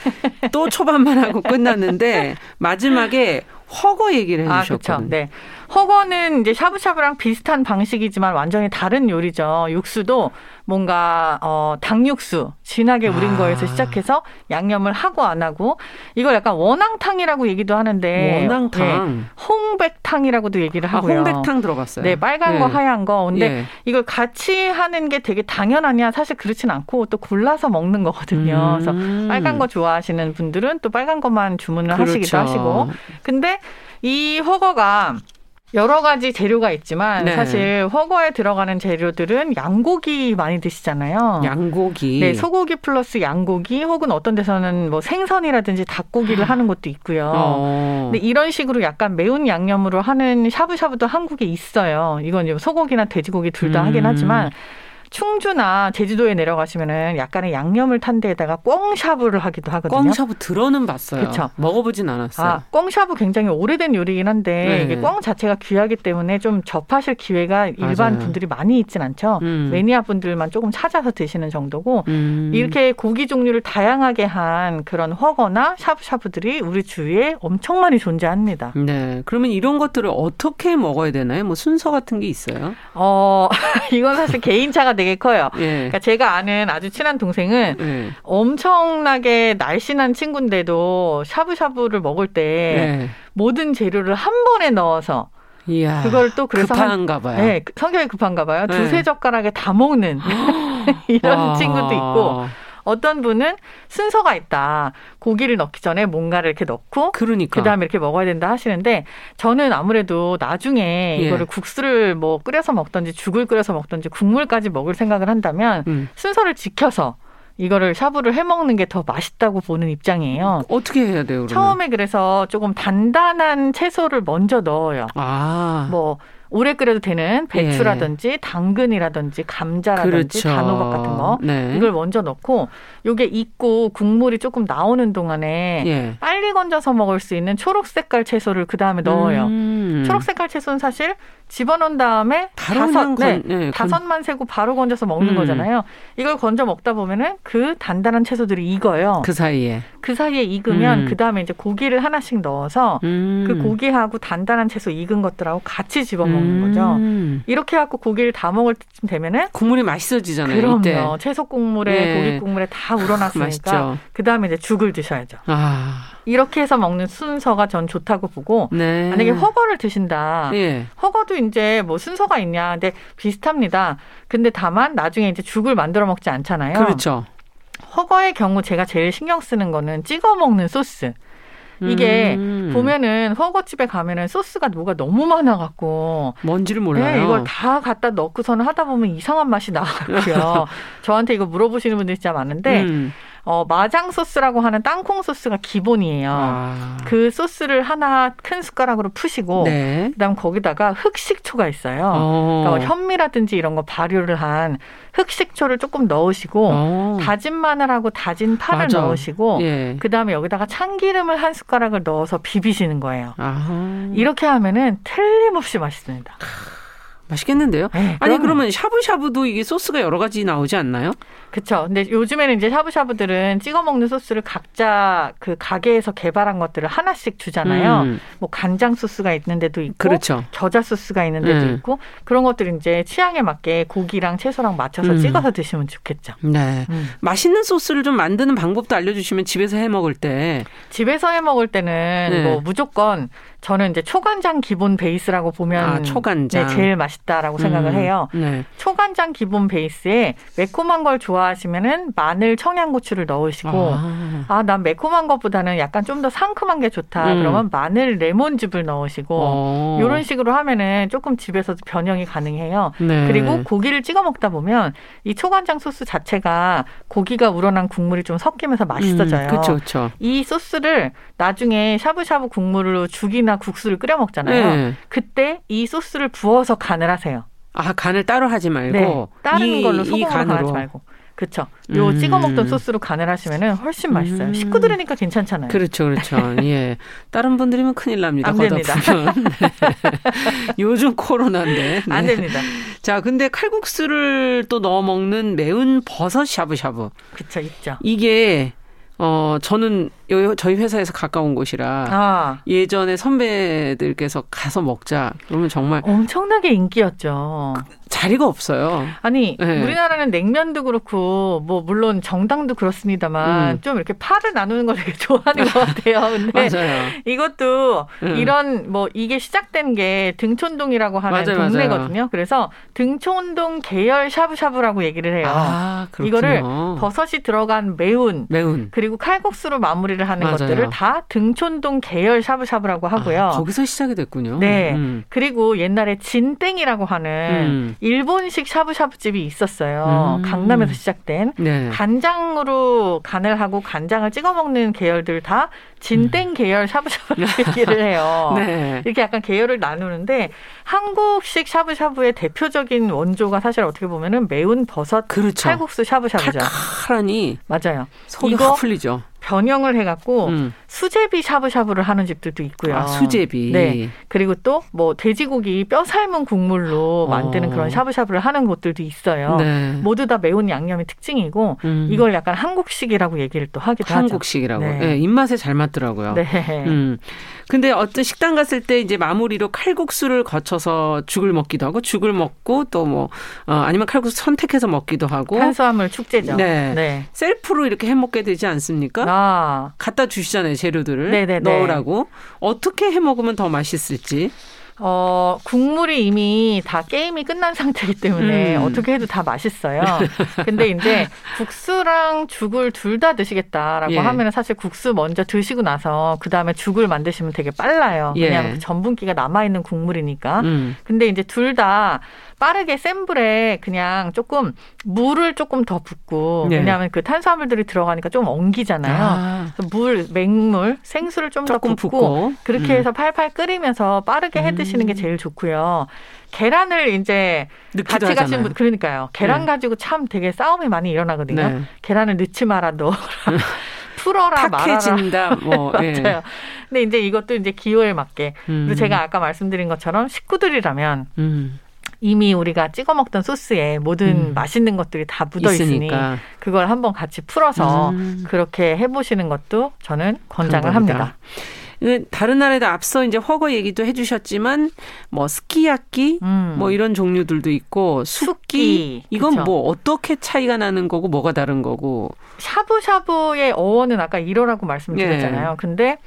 또 초반만 하고 끝났는데 마지막에 허거 얘기를 해 주셨거든요. 아, 그렇죠. 네. 허거는 이제 샤브샤브랑 비슷한 방식이지만 완전히 다른 요리죠. 육수도 뭔가 어, 닭육수 진하게 우린 아. 거에서 시작해서 양념을 하고 안 하고 이걸 약간 원앙탕이라고 얘기도 하는데 원앙탕. 네, 홍백탕이라고도 얘기를 하고요. 아, 홍백탕 들어봤어요. 네. 빨간 네. 거 하얀 거. 근데 예. 이걸 같이 하는 게 되게 당연하냐 사실 그렇진 않고 또 골라서 먹는 거거든요. 음. 그래서 빨간 거 좋아하시는 분들은 또 빨간 것만 주문을 그렇죠. 하시기도 하시고. 근데 이 허거가 여러 가지 재료가 있지만 네. 사실 허거에 들어가는 재료들은 양고기 많이 드시잖아요. 양고기. 네, 소고기 플러스 양고기 혹은 어떤 데서는 뭐 생선이라든지 닭고기를 하는 것도 있고요. 어. 근데 이런 식으로 약간 매운 양념으로 하는 샤브샤브도 한국에 있어요. 이건 소고기나 돼지고기 둘 다 음. 하긴 하지만 충주나 제주도에 내려가시면은 약간의 양념을 탄 데에다가 꿩샤브를 하기도 하거든요. 꿩샤브 들어는 봤어요. 그렇죠. 먹어보진 않았어요. 아, 꿩샤브 굉장히 오래된 요리이긴 한데 네. 이게 꿩 자체가 귀하기 때문에 좀 접하실 기회가 일반 맞아요. 분들이 많이 있진 않죠. 음. 매니아 분들만 조금 찾아서 드시는 정도고 음. 이렇게 고기 종류를 다양하게 한 그런 허거나 샤브샤브들이 우리 주위에 엄청 많이 존재합니다. 네. 그러면 이런 것들을 어떻게 먹어야 되나요? 뭐 순서 같은 게 있어요? 어, 이건 사실 개인차가 되게 커요. 예. 그러니까 제가 아는 아주 친한 동생은 예. 엄청나게 날씬한 친구인데도 샤브샤브를 먹을 때 예. 모든 재료를 한 번에 넣어서 이야, 그걸 또 그래서 급한가 한, 봐요. 네, 성격이 급한가 봐요. 네. 두세 젓가락에 다 먹는 이런 와. 친구도 있고 어떤 분은 순서가 있다. 고기를 넣기 전에 뭔가를 이렇게 넣고 그러니까. 그다음에 이렇게 먹어야 된다 하시는데 저는 아무래도 나중에 예. 이거를 국수를 뭐 끓여서 먹든지 죽을 끓여서 먹든지 국물까지 먹을 생각을 한다면 음. 순서를 지켜서 이거를 샤브를 해먹는 게 더 맛있다고 보는 입장이에요. 어떻게 해야 돼요, 그러면? 처음에 그래서 조금 단단한 채소를 먼저 넣어요. 아. 뭐 오래 끓여도 되는 배추라든지 예. 당근이라든지 감자라든지 그렇죠. 단호박 같은 거. 네. 이걸 먼저 넣고 요게 익고 국물이 조금 나오는 동안에 예. 빨리 건져서 먹을 수 있는 초록 색깔 채소를 그다음에 넣어요. 음. 초록 색깔 채소는 사실 집어넣은 다음에 다섯, 네, 네. 다섯만 세고 바로 건져서 먹는 음. 거잖아요. 이걸 건져 먹다 보면은 그 단단한 채소들이 익어요. 그 사이에. 그 사이에 익으면 음. 그다음에 이제 고기를 하나씩 넣어서 음. 그 고기하고 단단한 채소 익은 것들하고 같이 집어먹는 거죠. 음. 이렇게 해갖고 고기를 다 먹을 때쯤 되면은 국물이 맛있어지잖아요. 그럼요. 이때. 채소 국물에 네. 고기 국물에 다 우러났으니까 그다음에 이제 죽을 드셔야죠. 아. 이렇게 해서 먹는 순서가 전 좋다고 보고 네. 만약에 허거를 드신다. 예. 허거도 이제 뭐 순서가 있냐. 근데 비슷합니다. 근데 다만 나중에 이제 죽을 만들어 먹지 않잖아요. 그렇죠. 허거의 경우 제가 제일 신경 쓰는 거는 찍어 먹는 소스. 이게 음. 보면은 허거집에 가면은 소스가 뭐가 너무 많아갖고 뭔지를 몰라요. 네, 이걸 다 갖다 넣고서는 하다 보면 이상한 맛이 나고요. 저한테 이거 물어보시는 분들이 진짜 많은데 음. 어, 마장 소스라고 하는 땅콩 소스가 기본이에요. 아. 그 소스를 하나 큰 숟가락으로 푸시고 네. 그다음 거기다가 흑식초가 있어요. 어. 그러니까 현미라든지 이런 거 발효를 한 흑식초를 조금 넣으시고 어. 다진 마늘하고 다진 파를 맞아. 넣으시고 예. 그다음에 여기다가 참기름을 한 숟가락을 넣어서 비비시는 거예요. 아하. 이렇게 하면은 틀림없이 맛있습니다. 맛있겠는데요? 에이, 아니 그러면 샤브샤브도 이게 소스가 여러 가지 나오지 않나요? 그렇죠. 근데 요즘에는 이제 샤브샤브들은 찍어 먹는 소스를 각자 그 가게에서 개발한 것들을 하나씩 주잖아요. 음. 뭐 간장 소스가 있는데도 있고, 그렇죠. 겨자 소스가 있는데도 음. 있고 그런 것들 이제 취향에 맞게 고기랑 채소랑 맞춰서 음. 찍어서 드시면 좋겠죠. 네. 음. 맛있는 소스를 좀 만드는 방법도 알려주시면 집에서 해 먹을 때 집에서 해 먹을 때는 네. 뭐 무조건 저는 이제 초간장 기본 베이스라고 보면 아, 초간장. 네, 제일 맛있다라고 생각을 음, 해요. 네. 초간장 기본 베이스에 매콤한 걸 좋아하시면은 마늘, 청양고추를 넣으시고 아, 난 매콤한 것보다는 약간 좀 더 상큼한 게 좋다. 음. 그러면 마늘, 레몬즙을 넣으시고 이런 식으로 하면은 조금 집에서도 변형이 가능해요. 네. 그리고 고기를 찍어 먹다 보면 이 초간장 소스 자체가 고기가 우러난 국물이 좀 섞이면서 맛있어져요. 그렇죠, 음, 그렇죠. 이 소스를 나중에 샤브샤브 국물로 죽이나 국수를 끓여 먹잖아요. 네. 그때 이 소스를 부어서 간을 하세요. 아, 간을 따로 하지 말고 네, 다른 이, 걸로 소금으로 간하지 말고. 그렇죠. 요 음. 찍어 먹던 소스로 간을 하시면은 훨씬 맛있어요. 음. 식구들이니까 괜찮잖아요. 그렇죠, 그렇죠. 예, 다른 분들이면 큰일 납니다. 안 됩니다. 네. 요즘 코로나인데 네. 안 됩니다. 자, 근데 칼국수를 또 넣어 먹는 매운 버섯 샤브샤브. 그렇죠, 있죠. 이게 어 저는 저희 회사에서 가까운 곳이라 아. 예전에 선배들께서 가서 먹자 그러면 정말 엄청나게 인기였죠. 그, 자리가 없어요. 아니 네. 우리나라는 냉면도 그렇고 뭐 물론 정당도 그렇습니다만 음. 좀 이렇게 파를 나누는 걸 되게 좋아하는 것 같아요. 근데 맞아요. 이것도 음. 이런 뭐 이게 시작된 게 등촌동이라고 하는 맞아요, 동네거든요. 맞아요. 그래서 등촌동 계열 샤브샤브라고 얘기를 해요. 아, 이거를 버섯이 들어간 매운, 매운. 그리고 칼국수로 마무리를 하는 맞아요. 것들을 다 등촌동 계열 샤브샤브라고 하고요. 아, 거기서 시작이 됐군요. 네. 음. 그리고 옛날에 진땡이라고 하는 음. 일본식 샤브샤브집이 있었어요. 음. 강남에서 시작된. 네. 간장으로 간을 하고 간장을 찍어 먹는 계열들 다 진땡 계열 샤브샤브라고 얘기를 해요. 네. 네. 이렇게 약간 계열을 나누는데 한국식 샤브샤브의 대표적인 원조가 사실 어떻게 보면은 매운 버섯 그렇죠. 칼국수 샤브샤브죠. 칼칼하니 맞아요. 속이 확 풀리죠. 변형을 해갖고 음. 수제비 샤브샤브를 하는 집들도 있고요. 아, 수제비. 네. 그리고 또 뭐 돼지고기 뼈 삶은 국물로 만드는 어. 그런 샤브샤브를 하는 곳들도 있어요. 네. 모두 다 매운 양념이 특징이고 음. 이걸 약간 한국식이라고 얘기를 또 하기도 한국식이라고. 하죠. 한국식이라고. 네. 네, 입맛에 잘 맞더라고요. 네. 음. 근데 어떤 식당 갔을 때 이제 마무리로 칼국수를 거쳐서 죽을 먹기도 하고 죽을 먹고 또 뭐 어, 아니면 칼국수 선택해서 먹기도 하고. 탄수화물 축제죠. 네. 네. 셀프로 이렇게 해 먹게 되지 않습니까? 아. 갖다 주시잖아요. 재료들을 네네네. 넣으라고. 어떻게 해먹으면 더 맛있을지. 어, 국물이 이미 다 게임이 끝난 상태이기 때문에 음. 어떻게 해도 다 맛있어요. 근데 이제 국수랑 죽을 둘 다 드시겠다라고 예. 하면 사실 국수 먼저 드시고 나서 그다음에 죽을 만드시면 되게 빨라요. 예. 왜냐하면 전분기가 남아있는 국물이니까. 음. 근데 이제 둘 다 빠르게 센 불에 그냥 조금 물을 조금 더 붓고 네. 왜냐하면 그 탄수화물들이 들어가니까 좀 엉기잖아요. 아. 그래서 물, 맹물, 생수를 좀 더 붓고, 붓고 그렇게 음. 해서 팔팔 끓이면서 빠르게 해 드시는 음. 게 제일 좋고요. 계란을 이제 같이 하잖아요. 가시는 분 그러니까요. 계란 네. 가지고 참 되게 싸움이 많이 일어나거든요. 네. 계란을 넣지 마라 넣어라. 풀어라 말아라. 탁해진다. 뭐. 맞아요. 예. 근데 이제 이것도 이제 기호에 맞게. 음. 그리고 제가 아까 말씀드린 것처럼 식구들이라면 음. 이미 우리가 찍어 먹던 소스에 모든 음. 맛있는 것들이 다 묻어 있으니 그걸 한번 같이 풀어서 음. 그렇게 해보시는 것도 저는 권장을 합니다. 다른 나라에도 앞서 이제 훠궈 얘기도 해주셨지만 뭐 스키야끼 음. 뭐 이런 종류들도 있고 숫기 이건 그쵸. 뭐 어떻게 차이가 나는 거고 뭐가 다른 거고 샤브샤브의 어원은 아까 일어라고 말씀드렸잖아요. 네. 근데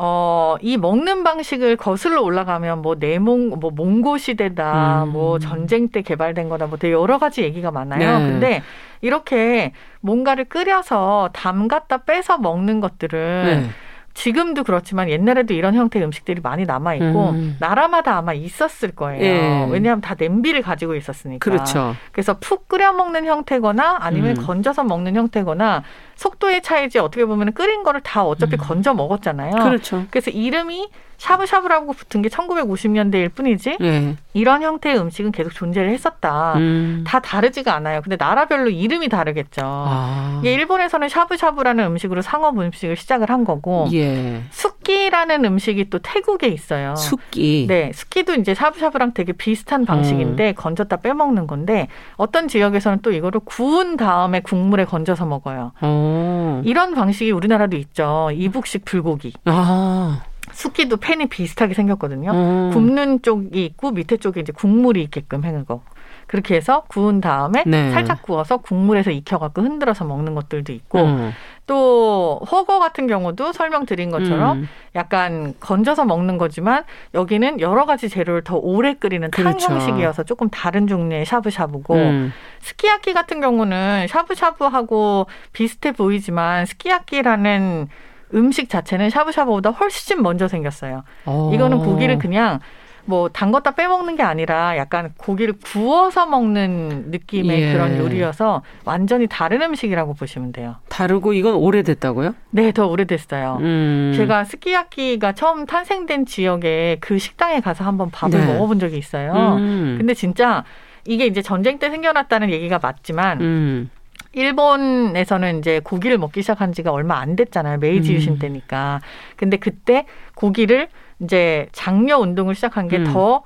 어, 이 먹는 방식을 거슬러 올라가면 뭐 내몽, 뭐 몽고 시대다, 음. 뭐 전쟁 때 개발된 거다, 뭐 되게 여러 가지 얘기가 많아요. 네. 근데 이렇게 뭔가를 끓여서 담갔다 빼서 먹는 것들은 네. 지금도 그렇지만 옛날에도 이런 형태의 음식들이 많이 남아있고 음. 나라마다 아마 있었을 거예요. 예. 왜냐하면 다 냄비를 가지고 있었으니까. 그렇죠. 그래서 푹 끓여 먹는 형태거나 아니면 음. 건져서 먹는 형태거나 속도의 차이지 어떻게 보면 끓인 거를 다 어차피 음. 건져 먹었잖아요. 그렇죠. 그래서 이름이 샤브샤브라고 붙은 게 천구백오십 년대일 뿐이지 예. 이런 형태의 음식은 계속 존재를 했었다. 음. 다 다르지가 않아요. 근데 나라별로 이름이 다르겠죠. 아. 이게 일본에서는 샤브샤브라는 음식으로 상업 음식을 시작을 한 거고 예. 숫기라는 음식이 또 태국에 있어요. 숫기. 네. 숫기도 이제 샤브샤브랑 되게 비슷한 방식인데 음. 건졌다 빼먹는 건데 어떤 지역에서는 또 이거를 구운 다음에 국물에 건져서 먹어요. 오. 이런 방식이 우리나라도 있죠. 이북식 불고기. 아. 숫기도 팬이 비슷하게 생겼거든요. 음. 굽는 쪽이 있고 밑에 쪽에 이제 국물이 있게끔 해는 거. 그렇게 해서 구운 다음에 네. 살짝 구워서 국물에서 익혀갖고 흔들어서 먹는 것들도 있고 음. 또 훠궈 같은 경우도 설명드린 것처럼 음. 약간 건져서 먹는 거지만 여기는 여러 가지 재료를 더 오래 끓이는 탕 그렇죠. 형식이어서 조금 다른 종류의 샤브샤브고 음. 스키야키 같은 경우는 샤브샤브하고 비슷해 보이지만 스키야키라는 음식 자체는 샤브샤브보다 훨씬 먼저 생겼어요. 오. 이거는 고기를 그냥 뭐 담궜다 빼먹는 게 아니라 약간 고기를 구워서 먹는 느낌의 예. 그런 요리여서 완전히 다른 음식이라고 보시면 돼요. 다르고 이건 오래됐다고요? 네, 더 오래됐어요. 음. 제가 스키야키가 처음 탄생된 지역에 그 식당에 가서 한번 밥을 네. 먹어본 적이 있어요. 음. 근데 진짜 이게 이제 전쟁 때 생겨났다는 얘기가 맞지만 음. 일본에서는 이제 고기를 먹기 시작한 지가 얼마 안 됐잖아요. 메이지 유신 때니까. 근데 그때 고기를 이제 장려 운동을 시작한 게 더 음.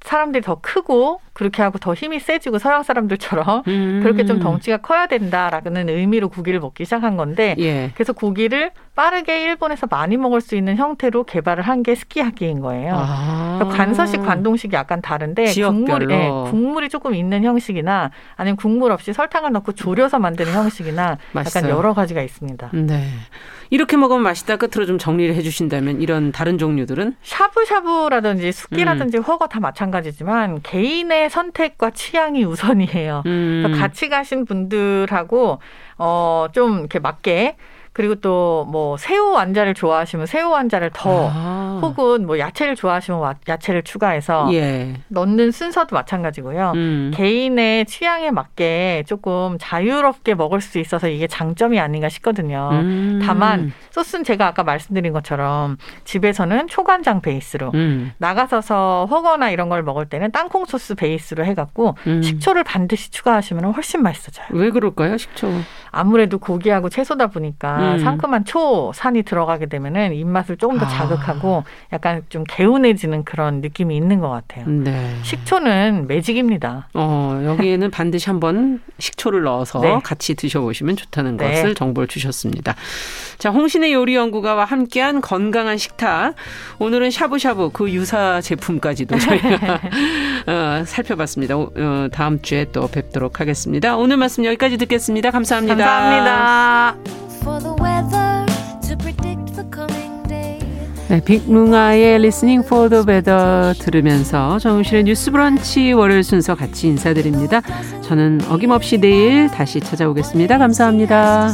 사람들이 더 크고 그렇게 하고 더 힘이 세지고 서양 사람들처럼 음. 그렇게 좀 덩치가 커야 된다라는 의미로 고기를 먹기 시작한 건데 예. 그래서 고기를 빠르게 일본에서 많이 먹을 수 있는 형태로 개발을 한 게 스키야키인 거예요. 아. 관서식, 관동식이 약간 다른데 국물이, 네, 국물이 조금 있는 형식이나 아니면 국물 없이 설탕을 넣고 졸여서 만드는 형식이나 맛있어요. 약간 여러 가지가 있습니다. 네. 이렇게 먹으면 맛있다 끝으로 좀 정리를 해 주신다면 이런 다른 종류들은? 샤브샤브라든지 숫기라든지 훠궈 음. 다 마찬가지지만 개인의 선택과 취향이 우선이에요. 음. 같이 가신 분들하고 어, 좀 이렇게 맞게 그리고 또 뭐 새우 완자를 좋아하시면 새우 완자를 더 아. 혹은 뭐 야채를 좋아하시면 와, 야채를 추가해서 예. 넣는 순서도 마찬가지고요. 음. 개인의 취향에 맞게 조금 자유롭게 먹을 수 있어서 이게 장점이 아닌가 싶거든요. 음. 다만 소스는 제가 아까 말씀드린 것처럼 집에서는 초간장 베이스로 음. 나가서서 허거나 이런 걸 먹을 때는 땅콩 소스 베이스로 해갖고 음. 식초를 반드시 추가하시면 훨씬 맛있어져요. 왜 그럴까요? 식초. 아무래도 고기하고 채소다 보니까 음. 상큼한 초, 산이 들어가게 되면은 입맛을 조금 더 자극하고 아. 약간 좀 개운해지는 그런 느낌이 있는 것 같아요. 네. 식초는 매직입니다. 어, 여기에는 반드시 한번 식초를 넣어서 네. 같이 드셔보시면 좋다는 네. 것을 정보를 주셨습니다. 자, 홍신혜 요리연구가와 함께한 건강한 식탁. 오늘은 샤브샤브 그 유사 제품까지도 저희가 어, 살펴봤습니다. 어, 다음 주에 또 뵙도록 하겠습니다. 오늘 말씀 여기까지 듣겠습니다. 감사합니다. 감사합니다. 네, 빅룽아의 Listening for the Weather 들으면서 정우실의 뉴스 브런치 월요일 순서 같이 인사드립니다. 저는 어김없이 내일 다시 찾아오겠습니다. 감사합니다.